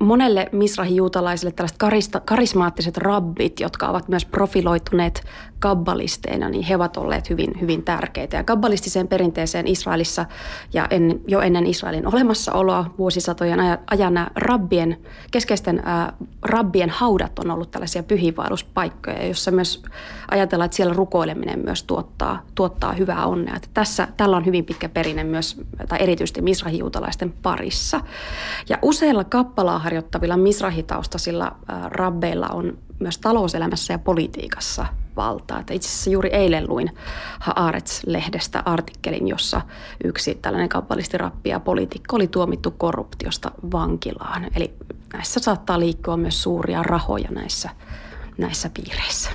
monelle misrahijuutalaisille tällaiset karista, karismaattiset rabbit, jotka ovat myös profiloituneet kabbalisteina, niin he ovat olleet hyvin, hyvin tärkeitä. Ja kabbalistiseen perinteeseen Israelissa ja en, jo ennen Israelin olemassaoloa vuosisatojen ajana rabbien, keskeisten ää, rabbien haudat on ollut tällaisia pyhiinvaelluspaikkoja, jossa myös ajatellaan, että siellä rukoileminen myös tuottaa, tuottaa hyvää onnea. Että tässä, tällä on hyvin pitkä perinne myös, tai erityisesti misrahijuutalaisten parissa. Ja useilla kabbalaa harjoittavilla misrahitaustaisilla ää, rabbeilla on myös talouselämässä ja politiikassa valtaa. Että itse asiassa juuri eilen luin Haaretz-lehdestä artikkelin, jossa yksi tällainen kabbalistirappi ja poliitikko oli tuomittu korruptiosta vankilaan. Eli näissä saattaa liikkua myös suuria rahoja näissä, näissä piireissä.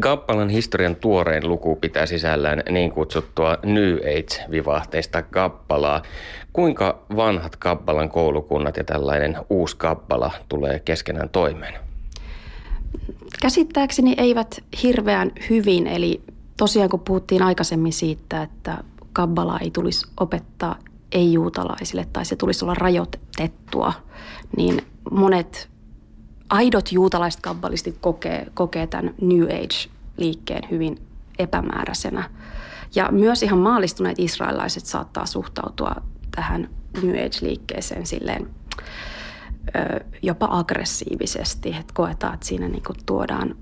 Kabbalan historian tuorein luku pitää sisällään niin kutsuttua New Age-vivahteista kabbalaa. Kuinka vanhat kabbalan koulukunnat ja tällainen uusi kabbala tulee keskenään toimeen? Käsittääkseni eivät hirveän hyvin, eli tosiaan kun puhuttiin aikaisemmin siitä, että kabbalaa ei tulisi opettaa ei-juutalaisille tai se tulisi olla rajoitettua, niin monet aidot juutalaiset kabbalistit kokee, kokee tämän New Age-liikkeen hyvin epämääräisenä. Ja myös ihan maallistuneet israelilaiset saattaa suhtautua tähän New Age-liikkeeseen silleen jopa aggressiivisesti, että koetaan, että siinä niin kuin tuodaan,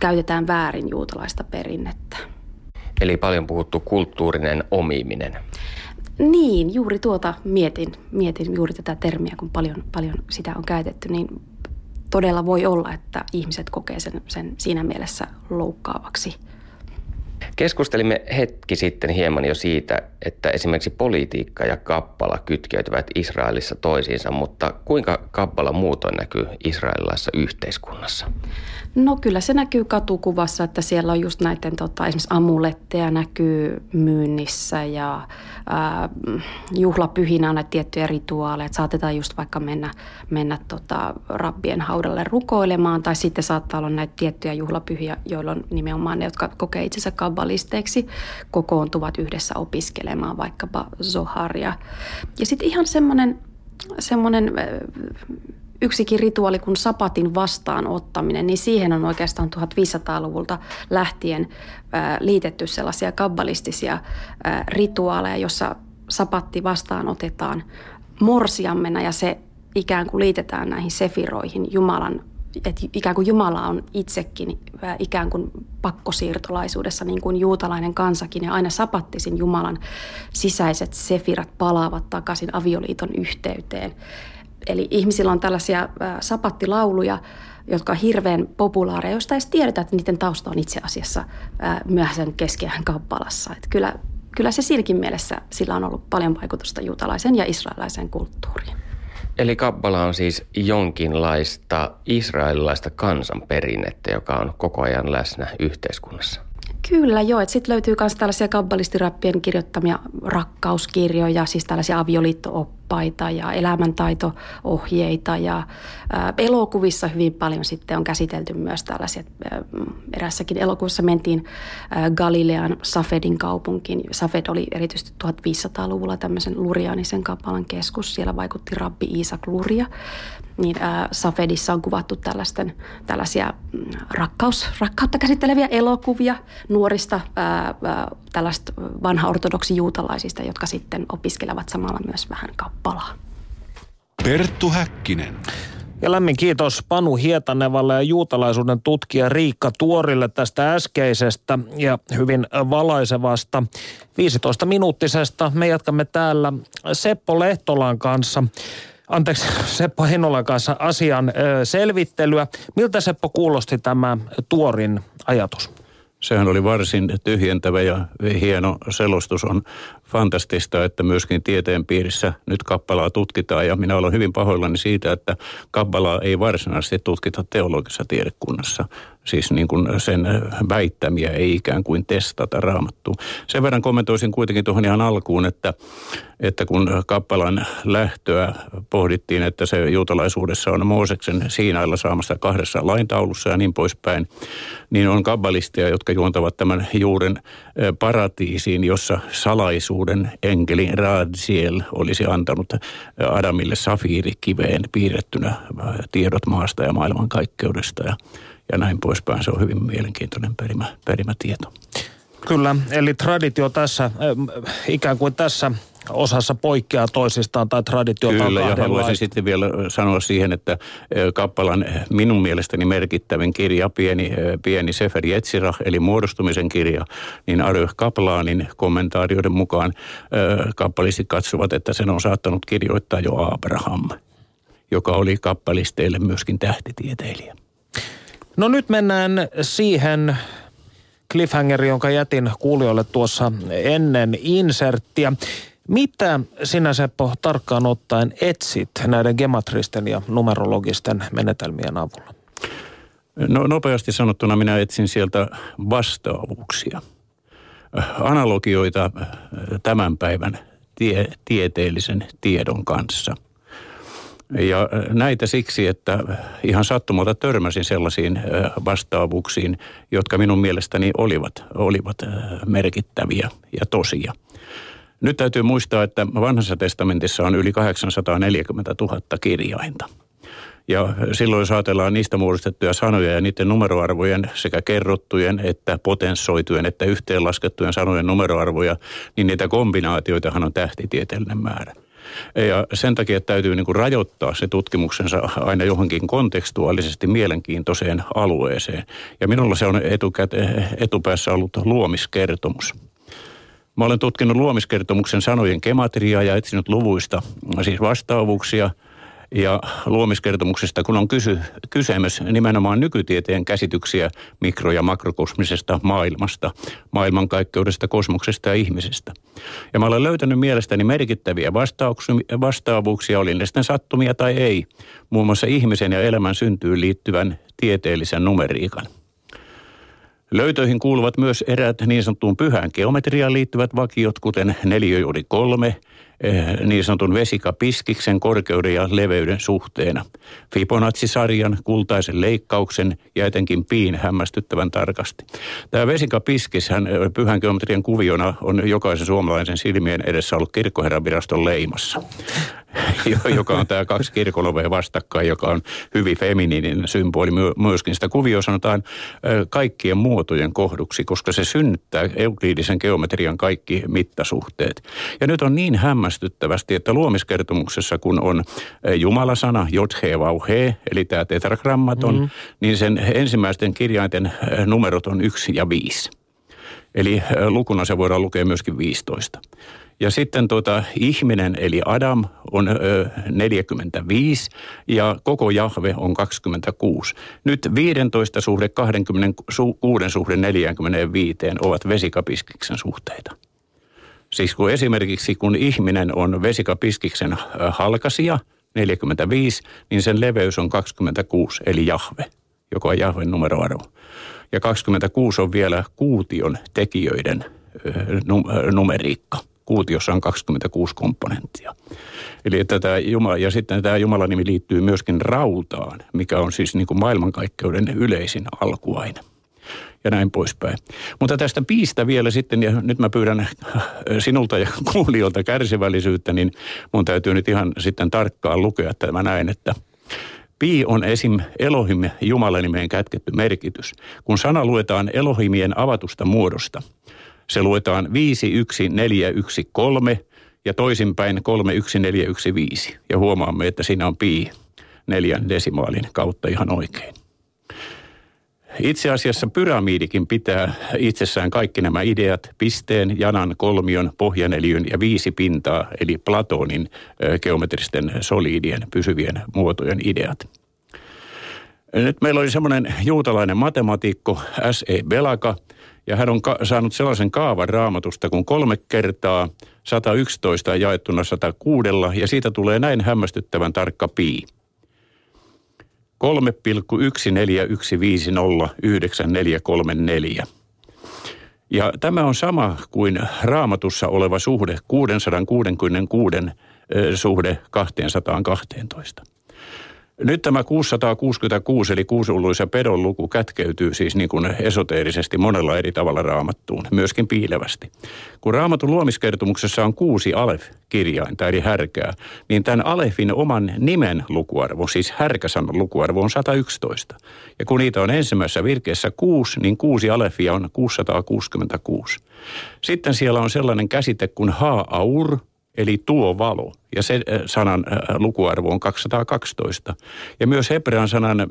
käytetään väärin juutalaista perinnettä. Eli paljon puhuttu kulttuurinen omiminen. Niin, juuri tuota mietin, mietin juuri tätä termiä, kun paljon, paljon sitä on käytetty, niin todella voi olla, että ihmiset kokee sen, sen siinä mielessä loukkaavaksi. Keskustelimme hetki sitten hieman jo siitä, että esimerkiksi politiikka ja kabbala kytkeytyvät Israelissa toisiinsa, mutta kuinka kabbala muutoin näkyy israelilaisessa yhteiskunnassa? No kyllä se näkyy katukuvassa, että siellä on just näiden tota, esimerkiksi amuletteja näkyy myynnissä ja ää, juhlapyhinä on näitä tiettyjä rituaaleja, että saatetaan just vaikka mennä, mennä tota, rabbien haudalle rukoilemaan tai sitten saattaa olla näitä tiettyjä juhlapyhiä, jolloin nimenomaan ne, jotka kokee itsensä kabbalisteiksi, kokoontuvat yhdessä opiskelemaan vaikkapa Zoharia. Ja sitten ihan semmoinen semmoinen yksikin rituaali kuin sapatin vastaanottaminen, niin siihen on oikeastaan viisitoistasataluvulta lähtien liitetty sellaisia kabbalistisia rituaaleja, jossa sapatti vastaanotetaan morsiammena ja se ikään kuin liitetään näihin sefiroihin, Jumalan, että ikään kuin Jumala on itsekin ikään kuin pakkosiirtolaisuudessa, niin kuin juutalainen kansakin, ja aina sapattisin Jumalan sisäiset sefirat palaavat takaisin avioliiton yhteyteen. Eli ihmisillä on tällaisia sapattilauluja, jotka on hirveän populaareja, joista ei edes tiedetä, että niiden tausta on itse asiassa myöhäisen keskiajan kabbalassa. Että kyllä, kyllä se silläkin mielessä sillä on ollut paljon vaikutusta juutalaisen ja israelilaisen kulttuuriin. Eli kabbala on siis jonkinlaista israelilaista kansanperinnettä, joka on koko ajan läsnä yhteiskunnassa. Kyllä joo, että sitten löytyy myös tällaisia kabbalistirapien kirjoittamia rakkauskirjoja, siis tällaisia avioliitto-oppaita ja elämäntaito-ohjeita ja ä, elokuvissa hyvin paljon sitten on käsitelty myös tällaisia, ä, erässäkin elokuvissa mentiin ä, Galilean Safedin kaupunkiin. Safed oli erityisesti viisitoistasataa-luvulla tämmöisen lurianisen kabbalan keskus, siellä vaikutti rabbi Isaac Luria. Niin ä, Safedissa on kuvattu tällaisten, tällaisia rakkaus, rakkautta käsitteleviä elokuvia nuorista ää, tällaista vanha-ortodoksi juutalaisista, jotka sitten opiskelevat samalla myös vähän kabbalaa. Perttu Häkkinen. Ja lämmin kiitos Panu Hietanevalle ja juutalaisuuden tutkija Riikka Tuorille tästä äskeisestä ja hyvin valaisevasta viisitoista minuuttisesta. Me jatkamme täällä Seppo Lehtolan kanssa. Anteeksi, Seppo Heinolan kanssa asian selvittelyä. Miltä Seppo kuulosti tämä Tuorin ajatus? Sehän oli varsin tyhjentävä ja hieno selostus. On fantastista, että myöskin tieteen piirissä nyt kabbalaa tutkitaan. Ja minä olen hyvin pahoillani siitä, että kabbalaa ei varsinaisesti tutkita teologisessa tiedekunnassa. Siis niin kuin sen väittämiä ei ikään kuin testata Raamattua. Sen verran kommentoisin kuitenkin tuohon ihan alkuun, että, että kun kabbalan lähtöä pohdittiin, että se juutalaisuudessa on Mooseksen Siinailla saamasta kahdessa laintaulussa ja niin poispäin, niin on kabbalistia, jotka juontavat tämän juuren paratiisiin, jossa salaisuuden enkeli Radziel olisi antanut Adamille safiirikiveen piirrettynä tiedot maasta ja maailmankaikkeudesta ja Ja näin poispäin, se on hyvin mielenkiintoinen perimä, perimätieto. Kyllä, eli traditio tässä, ikään kuin tässä osassa poikkeaa toisistaan tai traditiota on kahdenlaista. Kyllä, ja haluaisin sitten vielä sanoa siihen, että kabbalan minun mielestäni merkittävin kirja, pieni, pieni Sefer Jetsirah, eli muodostumisen kirja, niin Aryh Kaplanin kommentaarioiden mukaan kabbalistit katsovat, että sen on saattanut kirjoittaa jo Abraham, joka oli kabbalisteille myöskin tähtitieteilijä. No nyt mennään siihen cliffhangeriin, jonka jätin kuulijoille tuossa ennen inserttiä. Mitä sinä, Seppo, tarkkaan ottaen etsit näiden gematristen ja numerologisten menetelmien avulla? No nopeasti sanottuna minä etsin sieltä vastaavuuksia, analogioita tämän päivän tie, tieteellisen tiedon kanssa. Ja näitä siksi, että ihan sattumalta törmäsin sellaisiin vastaavuuksiin, jotka minun mielestäni olivat, olivat merkittäviä ja tosia. Nyt täytyy muistaa, että Vanhassa testamentissa on yli kahdeksansataaneljäkymmentätuhatta kirjainta. Ja silloin jos ajatellaan niistä muodostettuja sanoja ja niiden numeroarvojen sekä kerrottujen että potenssoitujen että yhteenlaskettujen sanojen numeroarvoja, niin niitä kombinaatioitahan on tähtitieteellinen määrä. Ja sen takia täytyy niin kuin rajoittaa se tutkimuksensa aina johonkin kontekstuaalisesti mielenkiintoiseen alueeseen. Ja minulla se on etukäte, etupäässä ollut luomiskertomus. Mä olen tutkinut luomiskertomuksen sanojen gematriaa ja etsinyt luvuista, siis vastaavuuksia. Ja luomiskertomuksesta, kun on kysy, kysymys nimenomaan nykytieteen käsityksiä mikro- ja makrokosmisesta maailmasta, maailmankaikkeudesta, kosmoksesta ja ihmisestä. Ja mä olen löytänyt mielestäni merkittäviä vastaavuuksia, oli ne sitten sattumia tai ei, muun muassa ihmisen ja elämän syntyyn liittyvän tieteellisen numeriikan. Löytöihin kuuluvat myös eräät niin sanottuun pyhään geometriaan liittyvät vakiot, kuten neliöjuuri kolme, niin sanotun vesikapiskiksen korkeuden ja leveyden suhteena, Fibonacci-sarjan, kultaisen leikkauksen ja etenkin piin hämmästyttävän tarkasti. Tämä vesikapiskishän pyhän geometrian kuviona on jokaisen suomalaisen silmien edessä ollut kirkkoherranviraston leimassa, joka on tämä kaksi kirkolovea vastakkain, joka on hyvin feminiininen symboli. Myöskin sitä kuvioa sanotaan kaikkien muotojen kohduksi, koska se synnyttää euklidisen geometrian kaikki mittasuhteet. Ja nyt on niin hämmästyttävä, että luomiskertomuksessa, kun on jumalasana, jodhe vauhe, eli tämä tetrakrammaton, mm-hmm. niin sen ensimmäisten kirjainten numerot on yksi ja viisi. Eli lukuna se voidaan lukea myöskin viisitoista. Ja sitten tuota, ihminen, eli Adam, on ö, neljäkymmentäviisi ja koko Jahve on kaksikymmentäkuusi. Nyt viisitoista suhde kaksikymmentäkuusi suhde neljäkymmentäviisi ovat vesikapiskiksen suhteita. Siis kun esimerkiksi kun ihminen on vesikapiskiksen halkasia, neljäkymmentäviisi, niin sen leveys on kaksikymmentäkuusi, eli Jahve, joka on Jahven numeroarvo. ja kaksikymmentäkuusi on vielä kuution tekijöiden numeriikka. Kuutiossa on kaksikymmentäkuusi komponenttia. Eli tätä Jumala, ja sitten tämä Jumalan nimi liittyy myöskin rautaan, mikä on siis niin kuin maailmankaikkeuden yleisin alkuaine. Ja näin poispäin. Mutta tästä piistä vielä sitten, ja nyt mä pyydän sinulta ja kuulijoilta kärsivällisyyttä, niin mun täytyy nyt ihan sitten tarkkaan lukea, että mä näen, että pii on esim. Elohim Jumalanimeen kätketty merkitys. Kun sana luetaan Elohimien avatusta muodosta, se luetaan viisi yksi neljä yksi kolme ja toisinpäin kolme yksi neljä yksi viisi. Ja huomaamme, että siinä on pii neljän desimaalin kautta ihan oikein. Itse asiassa pyramiidikin pitää itsessään kaikki nämä ideat, pisteen, janan, kolmion, pohjaneliön ja viisi pintaa, eli Platonin geometristen soliidien pysyvien muotojen ideat. Nyt meillä oli semmoinen juutalainen matemaatikko S E Belaka, ja hän on ka- saanut sellaisen kaavan raamatusta kuin kolme kertaa sata yksitoista jaettuna sata kuusi, ja siitä tulee näin hämmästyttävän tarkka pii. kolme pilkku yksi neljä yksi viisi nolla yhdeksän neljä kolme neljä. Ja tämä on sama kuin raamatussa oleva suhde kuusisataakuusikymmentäkuusi suhde kaksisataakaksitoista. Nyt tämä kuusisataakuusikymmentäkuusi eli kuusulluisa pedon luku kätkeytyy siis niin kuin esoteerisesti monella eri tavalla raamattuun, myöskin piilevästi. Kun raamatun luomiskertomuksessa on kuusi alef-kirjainta eli härkää, niin tämän alefin oman nimen lukuarvo, siis härkäsanan lukuarvo on sata yksitoista. Ja kun niitä on ensimmäisessä virkeessä kuusi, niin kuusi alefia on kuusisataakuusikymmentäkuusi. Sitten siellä on sellainen käsite kuin haaur, eli tuo valo, ja se sanan lukuarvo on kaksisataakaksitoista. Ja myös hebrean sanan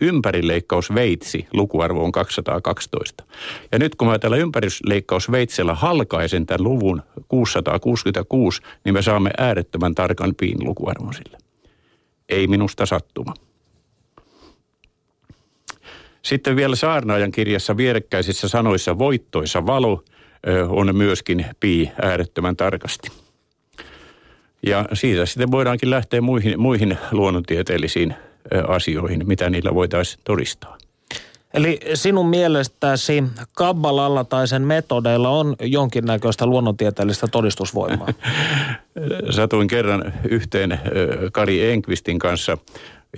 ympärileikkausveitsi lukuarvo on kaksisataakaksitoista. Ja nyt kun mä tällä ympärileikkausveitsellä halkaisen tämän luvun kuusisataakuusikymmentäkuusi, niin me saamme äärettömän tarkan piin lukuarvon sille. Ei minusta sattuma. Sitten vielä saarnaajan kirjassa vierekkäisissä sanoissa voittoisa valo on myöskin pii äärettömän tarkasti. Ja siitä sitten voidaankin lähteä muihin, muihin luonnontieteellisiin asioihin, mitä niillä voitaisiin todistaa. Eli sinun mielestäsi kabbalalla tai sen metodeilla on jonkinnäköistä luonnontieteellistä todistusvoimaa? Satuin kerran yhteen Kari Enqvistin kanssa,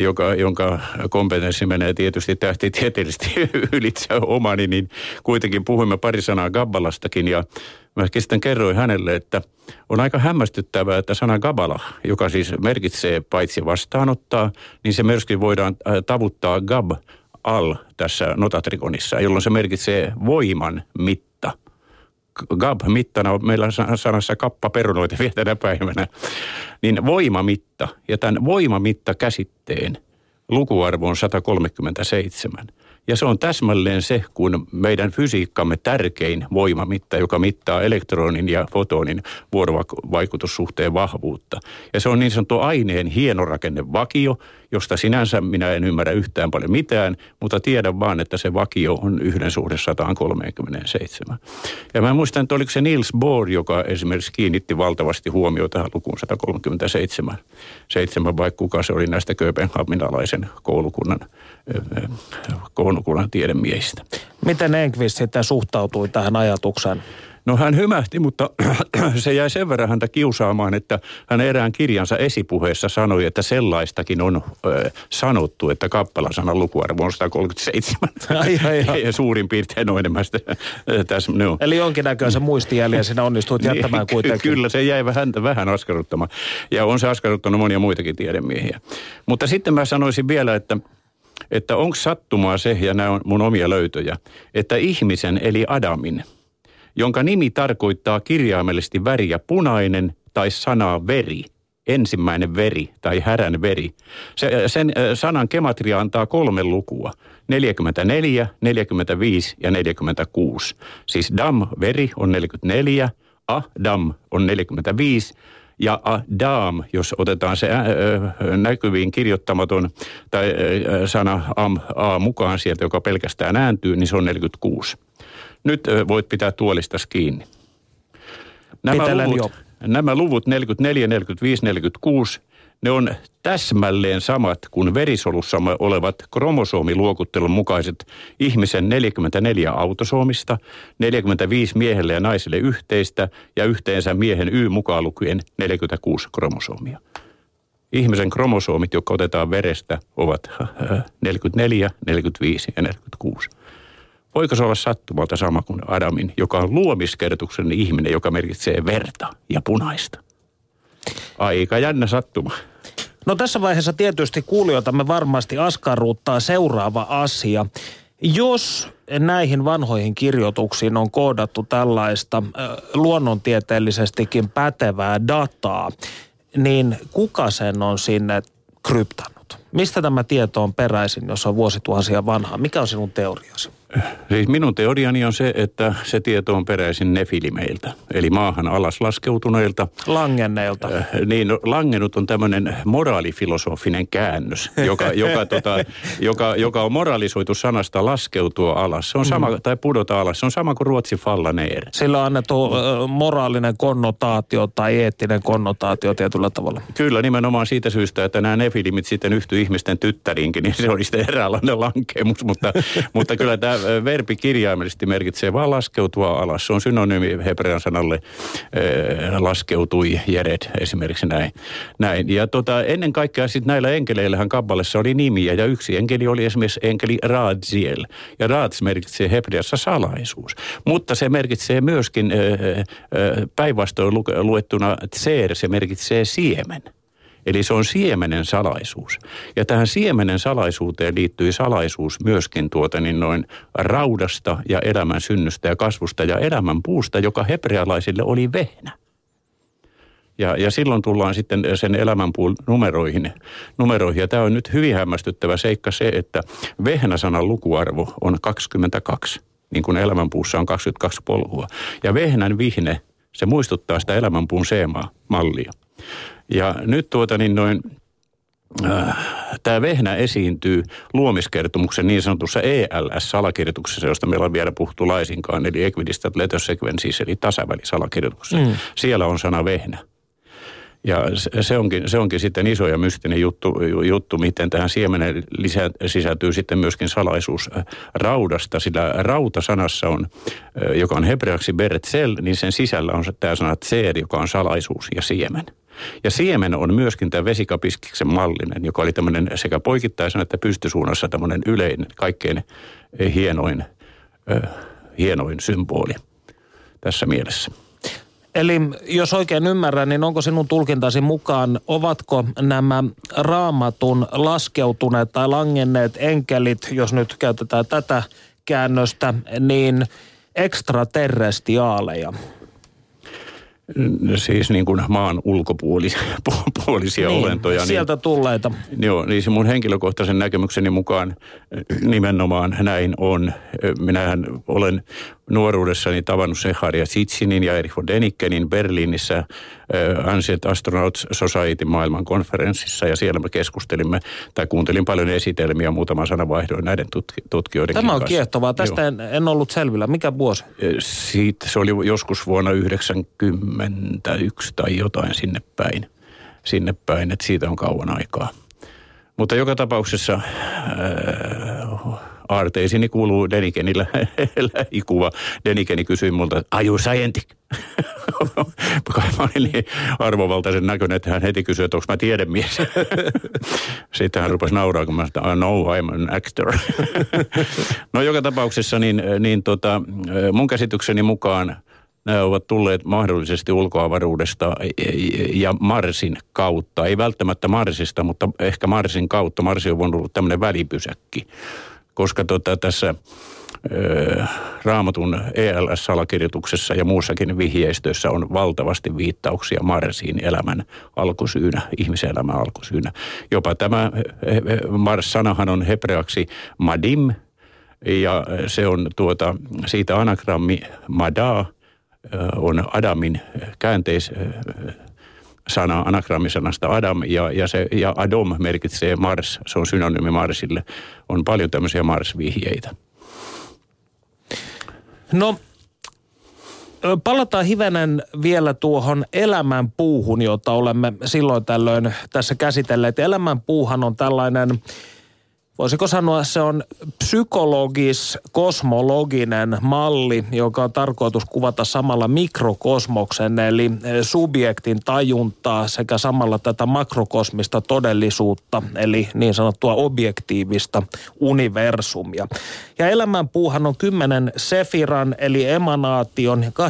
Joka, jonka kompetenssi menee tietysti tähtitieteellisesti ylitse omani, niin kuitenkin puhuimme pari sanaa Kabbalastakin, ja mä sitten kerroin hänelle, että on aika hämmästyttävää, että sana Kabbala, joka siis merkitsee paitsi vastaanottaa, niin se myöskin voidaan tavuttaa gab al tässä notatrikonissa, jolloin se merkitsee voiman mitta. Gab-mittana on meillä sanassa kappa perunoita vielä tänä päivänä, niin voimamitta. Ja tämän voimamitta-käsitteen lukuarvo on sata kolmekymmentäseitsemän. Ja se on täsmälleen se, kun meidän fysiikkamme tärkein voimamitta, joka mittaa elektronin ja fotonin vuorovaikutussuhteen vahvuutta. Ja se on niin sanottu aineen hienorakennevakio, josta sinänsä minä en ymmärrä yhtään paljon mitään, mutta tiedän vaan, että se vakio on yhden suhde sata kolmekymmentäseitsemän. Ja mä muistan, että oliko se Niels Bohr, joka esimerkiksi kiinnitti valtavasti huomiota lukuun sata kolmekymmentäseitsemän. Seitsemän vai kuka se oli näistä kööpenhaminalaisen koulukunnan koulukunnan tiedemiehistä. Miten Enqvist sitten suhtautui tähän ajatukseen? No hän hymähti, mutta se jäi sen verran häntä kiusaamaan, että hän erään kirjansa esipuheessa sanoi, että sellaistakin on ö, sanottu, että kappalasanan lukuarvo on sata kolmekymmentäseitsemän. Ai, ai, ai. Ja suurin piirtein noin enemmän sitä, tässä, no. Eli jonkinnäköisen muistijäljen sinä onnistuit jättämään kuitenkin. Kyllä, se jäi häntä vähän askarruttamaan. Ja on se askarruttanut monia muitakin tiedemiehiä. Mutta sitten mä sanoisin vielä, että että onko sattumaa se, ja nämä on mun omia löytöjä, että ihmisen eli Adamin, jonka nimi tarkoittaa kirjaimellisesti väriä punainen tai sanaa veri, ensimmäinen veri tai härän veri. Se, sen sanan gematria antaa kolme lukua, neljäkymmentäneljä, neljäkymmentäviisi ja neljäkymmentäkuusi. Siis dam, veri on neljäkymmentäneljä, adam on neljäkymmentäviisi. Ja Adam, jos otetaan se ä, ä, näkyviin kirjoittamaton tai ä, sana am, a mukaan sieltä, joka pelkästään ääntyy, niin se on neljäkymmentäkuusi. Nyt ä, voit pitää tuolistas kiinni. Nämä luvut, nämä luvut neljäkymmentäneljä, neljäkymmentäviisi, neljäkymmentäkuusi, Ne on täsmälleen samat kuin verisolussamme olevat kromosomiluokuttelun mukaiset ihmisen neljäkymmentäneljä autosoomista, neljäkymmentäviisi miehelle ja naiselle yhteistä ja yhteensä miehen Y mukaan lukien neljäkymmentäkuusi kromosoomia. Ihmisen kromosoomit, jotka otetaan verestä, ovat neljäkymmentäneljä, neljäkymmentäviisi ja neljäkymmentäkuusi. Voiko se olla sattumalta sama kuin Adamin, joka on luomiskertuksen ihminen, joka merkitsee verta ja punaista? Aika jännä sattuma. No tässä vaiheessa tietysti kuulijoitamme varmasti askarruuttaa seuraava asia. Jos näihin vanhoihin kirjoituksiin on koodattu tällaista luonnontieteellisestikin pätevää dataa, niin kuka sen on sinne kryptannut? Mistä tämä tieto on peräisin, jos on vuosituhansia vanhaa? Mikä on sinun teoriasi? Siis minun teoriani on se, että se tieto on peräisin nefilimeiltä, eli maahan alas laskeutuneilta. Langenneilta. Äh, niin, langennut on tämmöinen moraalifilosofinen käännös, joka, joka, tota, joka, joka on moralisoitu sanasta laskeutua alas. Se on sama, mm. tai pudota alas. Se on sama kuin ruotsi fallaneer. Sillä on annettu äh, moraalinen konnotaatio tai eettinen konnotaatio tietyllä tavalla. Kyllä, nimenomaan siitä syystä, että nämä nefilimit sitten yhtyy ihmisten tyttäriinkin, niin se oli sitten eräänlainen lankemus, mutta, mutta kyllä tämä verbi kirjaimellisesti merkitsee vaan laskeutua alas. Se on synonyymi hebrean sanalle eh, laskeutui, jered, esimerkiksi näin. näin. Ja tota, ennen kaikkea sitten näillä enkeleillähän Kabbalassa oli nimiä, ja yksi enkeli oli esimerkiksi enkeli Radziel. Ja Radz merkitsee hebreassa salaisuus. Mutta se merkitsee myöskin eh, eh, päinvastoin luettuna tseer, se merkitsee siemen. Eli se on siemenen salaisuus. Ja tähän siemenen salaisuuteen liittyy salaisuus myöskin tuota niin noin raudasta ja elämän synnystä ja kasvusta ja elämän puusta, joka hebrealaisille oli vehnä. Ja, ja silloin tullaan sitten sen elämänpuun numeroihin. numeroihin. Ja tämä on nyt hyvin hämmästyttävä seikka se, että vehnäsanan lukuarvo on kaksikymmentäkaksi, niin kuin elämänpuussa on kaksikymmentäkaksi polkua. Ja vehnän vihne, se muistuttaa sitä elämänpuun seema-mallia. Ja nyt tuota niin noin, äh, tämä vehnä esiintyy luomiskertomuksen niin sanotussa E L S-salakirjoituksessa, josta meillä on vielä puhuttu laisinkaan, eli equidistant letter sequences, eli tasavälisalakirjoituksessa. Mm. Siellä on sana vehnä. Ja se onkin, se onkin sitten iso ja mystinen juttu, juttu miten tähän siemeneen lisä, sisältyy sitten myöskin salaisuus raudasta, sillä rautasanassa on, joka on hebreaksi berzel, niin sen sisällä on tämä sana tseer, joka on salaisuus ja siemen. Ja siemen on myöskin tämä vesikapiskiksen mallinen, joka oli tämmöinen sekä poikittaisena että pystysuunnassa tämmöinen yleinen, kaikkein hienoin, äh, hienoin symboli tässä mielessä. Eli jos oikein ymmärrän, niin onko sinun tulkintasi mukaan, ovatko nämä raamatun laskeutuneet tai langenneet enkelit, jos nyt käytetään tätä käännöstä, niin ekstraterrestiaaleja? Siis niin kuin maan ulkopuolisia puolisia niin, olentoja. Sieltä niin, tulleita. Joo, niin se mun henkilökohtaisen näkemykseni mukaan nimenomaan näin on. Minähän olen nuoruudessani tavannut Sekhar ja Tsitsinin ja Erich von Dänikenkin Berliinissä Ancient Astronauts Society maailmankonferenssissa, ja siellä me keskustelimme tai kuuntelin paljon esitelmiä, muutaman sanan vaihdoin näiden tutki- tutkijoiden kanssa. Tämä on kiehtovaa. Tästä en, en ollut selvillä. Mikä vuosi? Siitä se oli joskus vuonna yhdeksänkymmentäyksi tai jotain sinne päin, sinne päin, että siitä on kauan aikaa. Mutta joka tapauksessa... Äh, aarteisini kuuluu Dänikenillä lähikuva. Dänikeni kysyi multa, are you scientific? Mä olin niin arvovaltaisen näköinen, että hän heti kysyi, että onko mä tiedemies. Sitten hän rupesi nauraa, kun mä sanoin, no, I'm an actor. No joka tapauksessa niin, niin tota, mun käsitykseni mukaan nämä ovat tulleet mahdollisesti ulkoavaruudesta ja Marsin kautta. Ei välttämättä Marsista, mutta ehkä Marsin kautta. Marsi on voinut olla tämmöinen välipysäkki. Koska tota tässä ö, Raamatun E L S-salakirjoituksessa ja muussakin vihjeistöissä on valtavasti viittauksia Marsiin elämän alkusyynä, ihmisen elämän alkusyynä. Jopa tämä Mars-sanahan on hebreaksi madim, ja se on tuota, siitä anagrammi madaa, on Adamin käänteis... sana, anagrammisanasta Adam, ja, ja, se, ja Adom merkitsee Mars, se on synonyymi Marsille. On paljon tämmöisiä Mars-vihjeitä. No, Palataan hivenen vielä tuohon elämän puuhun, jota olemme silloin tällöin tässä käsitelleet. Elämän puuhan on tällainen, voisiko sanoa, se on psykologis-kosmologinen malli, joka on tarkoitus kuvata samalla mikrokosmoksen, eli subjektin tajuntaa sekä samalla tätä makrokosmista todellisuutta, eli niin sanottua objektiivista universumia. Ja elämän puuhan on kymmenen sefiran, eli emanaation, kaksikymmentäkaksi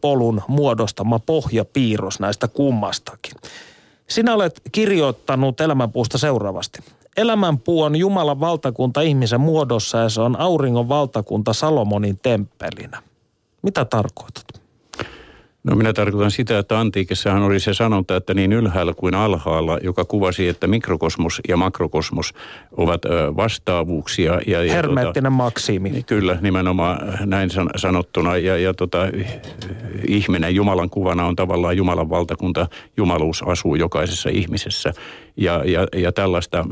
polun muodostama pohjapiirros näistä kummastakin. Sinä olet kirjoittanut elämänpuusta seuraavasti. Elämänpuu on Jumalan valtakunta ihmisen muodossa ja se on auringon valtakunta Salomonin temppelinä. Mitä tarkoitat? No minä tarkoitan sitä, että antiikissahan oli se sanonta, että niin ylhäällä kuin alhaalla, joka kuvasi, että mikrokosmos ja makrokosmos ovat vastaavuuksia. Ja, ja hermeettinen tuota, maksimi. Kyllä, nimenomaan näin sanottuna. Ja, ja tota, ihminen Jumalan kuvana on tavallaan Jumalan valtakunta. Jumaluus asuu jokaisessa ihmisessä. Ja, ja, ja tällaista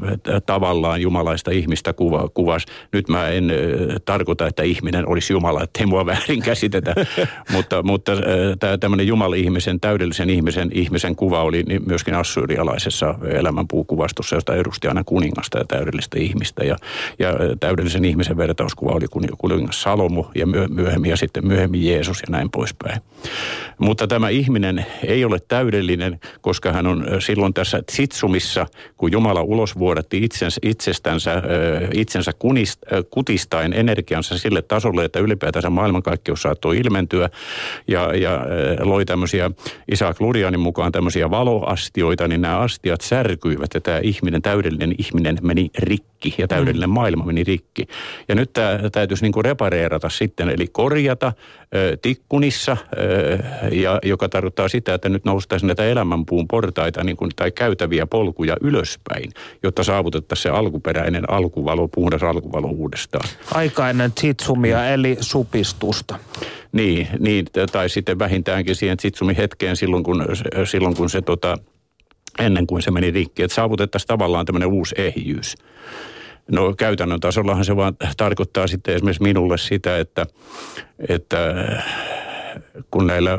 tavallaan jumalaista ihmistä kuva, kuvasi. Nyt mä en tarkoita, että ihminen olisi Jumala, ettei mua väärin käsitetä, mutta, mutta tämä tämmöinen jumala-ihmisen, täydellisen ihmisen, ihmisen kuva oli myöskin assyrialaisessa elämänpuukuvastossa, josta edusti aina kuningasta ja täydellistä ihmistä. Ja, ja täydellisen ihmisen vertauskuva oli kuningas Salomo ja myöhemmin ja sitten myöhemmin Jeesus ja näin poispäin. Mutta tämä ihminen ei ole täydellinen, koska hän on silloin tässä tsitsumissa, kun Jumala ulosvuodatti itsensä, itsestänsä, itsensä kunist, kutistain energiansa sille tasolle, että ylipäätänsä maailmankaikkeus saattoi ilmentyä ja, ja loi tämmöisiä Isaac Lurianin mukaan tämmöisiä valoastioita, niin nämä astiat särkyivät ja tämä ihminen, täydellinen ihminen meni rikki ja täydellinen maailma meni rikki. Ja nyt tämä täytyisi niin kuin repareerata sitten, eli korjata tikkunissa, ja joka tarkoittaa sitä, että nyt noustaisiin näitä elämänpuun portaita niin kuin, tai käytäviä polkuja ylöspäin, jotta saavutettaisiin se alkuperäinen alkuvalo, puhdas alkuvalo uudestaan. Aikainen tsitsumia eli supistusta. Niin, niin, tai sitten vähintäänkin siihen tsitsumin hetkeen silloin, kun, silloin, kun se tota, ennen kuin se meni rikki, että saavutettaisiin tavallaan tämmöinen uusi ehjyys. No käytännön tasollahan se vaan tarkoittaa sitten esimerkiksi minulle sitä, että, että kun näillä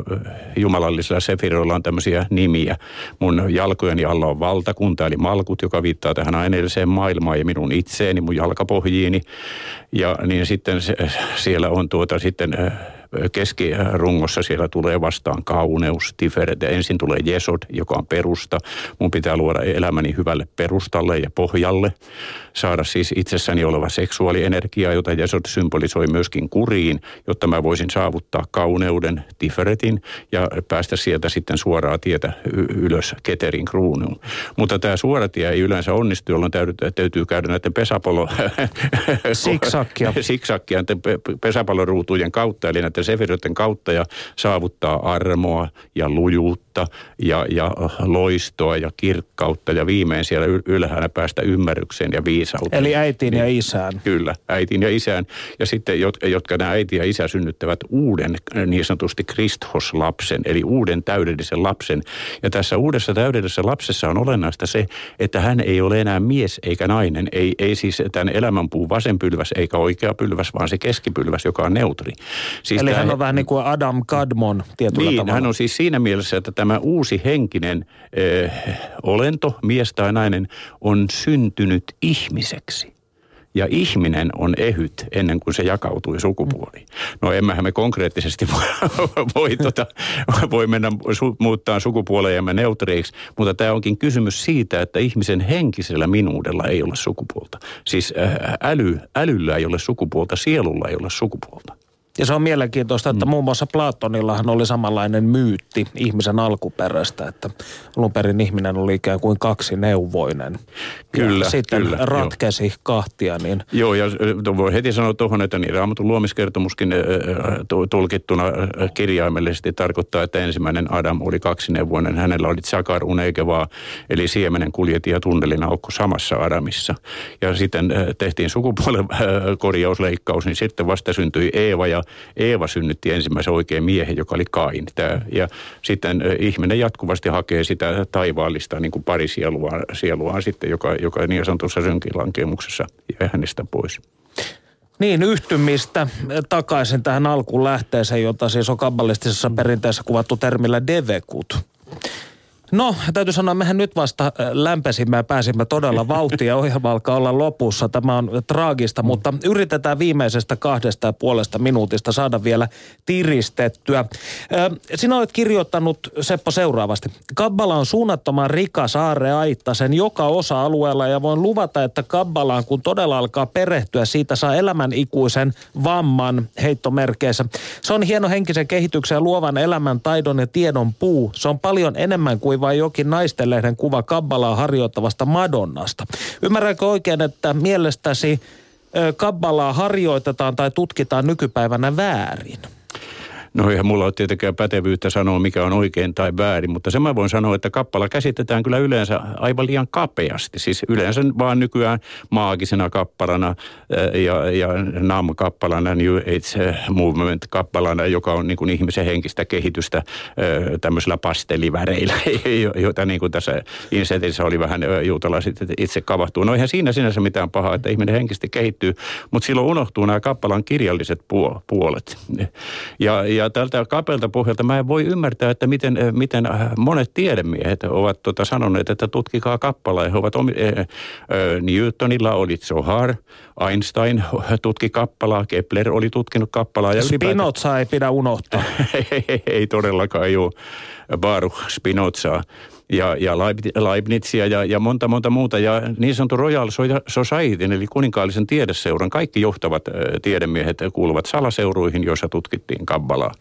jumalallisilla sefiroilla on tämmöisiä nimiä. Mun jalkojeni alla on valtakunta, eli malkut, joka viittaa tähän aineelliseen maailmaan ja minun itseeni, mun jalkapohjiini. Ja niin sitten se, siellä on tuota sitten keskirungossa siellä tulee vastaan kauneus, tiferet, ja ensin tulee jesod, joka on perusta. Mun pitää luoda elämäni hyvälle perustalle ja pohjalle, saada siis itsessäni oleva seksuaalienergia, jota jesod symbolisoi myöskin kuriin, jotta mä voisin saavuttaa kauneuden, tiferetin, ja päästä sieltä sitten suoraa tietä ylös keterin kruunuun. Mutta tämä suora tie ei yleensä onnistu, jolloin täytyy, täytyy käydä näiden pesapallo... Siksakkia. Siksakkia pesäpalloruutujen kautta, eli näiden sefiroiden kautta ja saavuttaa armoa ja lujuutta ja, ja loistoa ja kirkkautta ja viimein siellä ylhäällä päästä ymmärrykseen ja viisauteen. Eli äitiin ja isään. Kyllä, äitiin ja isään. Ja sitten, jotka nämä äiti ja isä synnyttävät uuden niin sanotusti Kristos-lapsen, eli uuden täydellisen lapsen. Ja tässä uudessa täydellisessä lapsessa on olennaista se, että hän ei ole enää mies eikä nainen. Ei, ei siis tämän elämänpuun vasen pylväs eikä oikea pylväs, vaan se keskipylväs, joka on neutri. Siis eli tämä, hän on vähän niin kuin Adam Kadmon tietyllä niin, tavalla. Hän on siis siinä mielessä, että tämä uusi henkinen eh, olento, mies tai nainen, on syntynyt ihmiseksi. Ja ihminen on ehyt ennen kuin se jakautui sukupuoliin. No emmehän me konkreettisesti voi, tota, voi mennä su, muuttaa sukupuolejamme neutreiksi, mutta tämä onkin kysymys siitä, että ihmisen henkisellä minuudella ei ole sukupuolta. Siis äly, älyllä ei ole sukupuolta, sielulla ei ole sukupuolta. Ja se on mielenkiintoista, että mm. muun muassa Platonillahan oli samanlainen myytti ihmisen alkuperästä, että alun perin ihminen oli ikään kuin kaksineuvoinen. Kyllä, ja sitten kyllä, ratkesi jo kahtia. Niin... Joo, ja voi heti sanoa tuohon, että niin Raamatun luomiskertomuskin tulkittuna kirjaimellisesti tarkoittaa, että ensimmäinen Adam oli kaksineuvoinen. Hänellä oli Tsakar Unekevaa, eli siemenen kuljeti ja tunnelin aukko samassa Adamissa. Ja sitten tehtiin sukupuolen korjausleikkaus, niin sitten vasta syntyi Eeva ja Eeva synnytti ensimmäisen oikean miehen, joka oli Kain. Tämä, ja sitten ihminen jatkuvasti hakee sitä taivaallista niin kuin parisieluaan sieluaan sitten, joka, joka niin sanotussa synkilankemuksessa jää hänestä pois. Niin, yhtymistä takaisin tähän alkuun lähteeseen, jota siis on kabbalistisessa perinteessä kuvattu termillä devekut. No, täytyy sanoa, mehän nyt vasta lämpesimme ja pääsimme todella vauhtia. Ohjelma alkaa olla lopussa. Tämä on traagista, mutta yritetään viimeisestä kahdesta ja puolesta minuutista saada vielä tiristettyä. Sinä olet kirjoittanut, Seppo, seuraavasti. Kabbala on suunnattoman rikas aarreaitta sen joka osa-alueella ja voin luvata, että Kabbalaan kun todella alkaa perehtyä, siitä saa elämän ikuisen vamman heittomerkeissä. Se on hieno henkisen kehityksen ja luovan elämän, taidon ja tiedon puu. Se on paljon enemmän kuin vai jokin naistenlehden kuva kabbalaa harjoittavasta Madonnasta. Ymmärränkö oikein, että mielestäsi kabbalaa harjoitetaan tai tutkitaan nykypäivänä väärin? No eihän mulla ole tietenkään pätevyyttä sanoa, mikä on oikein tai väärin, mutta sen mä voin sanoa, että kabbala käsitetään kyllä yleensä aivan liian kapeasti. Siis yleensä vaan nykyään maagisena kappalana ja, ja nam-kappalana, New Age Movement-kappalana, joka on niin kuin ihmisen henkistä kehitystä tämmöisillä pasteliväreillä, joita niin kuin tässä insentissä oli vähän juutalaiset itse kavahtuu. No eihän siinä sinänsä mitään pahaa, että ihminen henkisesti kehittyy, mutta silloin unohtuu nämä kappalan kirjalliset puolet. Ja, ja Ja tältä kapealta pohjalta mä en voi ymmärtää, että miten, miten monet tiedemiehet ovat tota sanoneet, että tutkikaa kappalaa. He ovat, omi, eh, eh, Newtonilla oli Zohar, Einstein tutki kappalaa, Kepler oli tutkinut kappalaa. Ja Spinoza ei pidä unohtaa. ei, ei todellakaan, juu. Baruch Spinozaa. Ja, ja Leibnizia ja, ja monta monta muuta. Ja niin sanottu Royal Societyn, eli kuninkaallisen tiedeseuran, kaikki johtavat tiedemiehet kuuluvat salaseuruihin, joissa tutkittiin kabbalaa.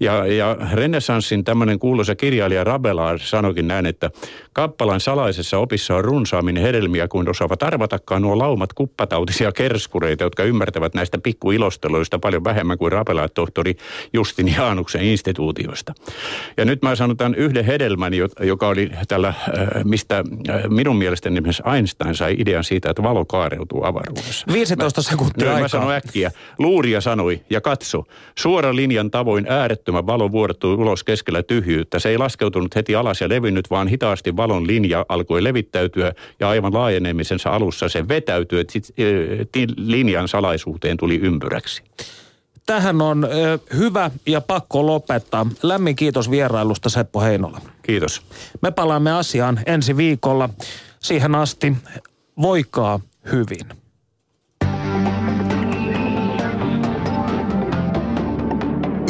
Ja, ja renessanssin tämmöinen kuuluisa kirjailija Rabelais sanoikin näin, että kabbalan salaisessa opissa on runsaammin hedelmiä kuin osaavat arvatakaan nuo laumat kuppatautisia kerskureita, jotka ymmärtävät näistä pikkuilosteluista paljon vähemmän kuin Rabelais tohtori Justin Jaanuksen instituutioista. Ja nyt mä sanon tämän yhden hedelmän, joka oli tällä, mistä minun mielestäni esimerkiksi Einstein sai idean siitä, että valo kaareutuu avaruudessa. viisitoista sekuntia aikaa. Mä sanon äkkiä. Luria sanoi, ja katso, suoran linjan tavoin äärettömän valo vuortui ulos keskellä tyhjyyttä. Se ei laskeutunut heti alas ja levinnyt, vaan hitaasti valon linja alkoi levittäytyä, ja aivan laajenemisensa alussa se vetäytyi, että linjan salaisuuteen tuli ympyräksi. Tähän on hyvä ja pakko lopettaa. Lämmin kiitos vierailusta, Seppo Heinola. Kiitos. Me palaamme asiaan ensi viikolla. Siihen asti voikaa hyvin.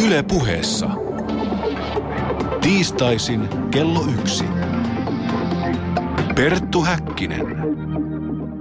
Yle Puheessa. Tiistaisin kello yksi. Perttu Häkkinen.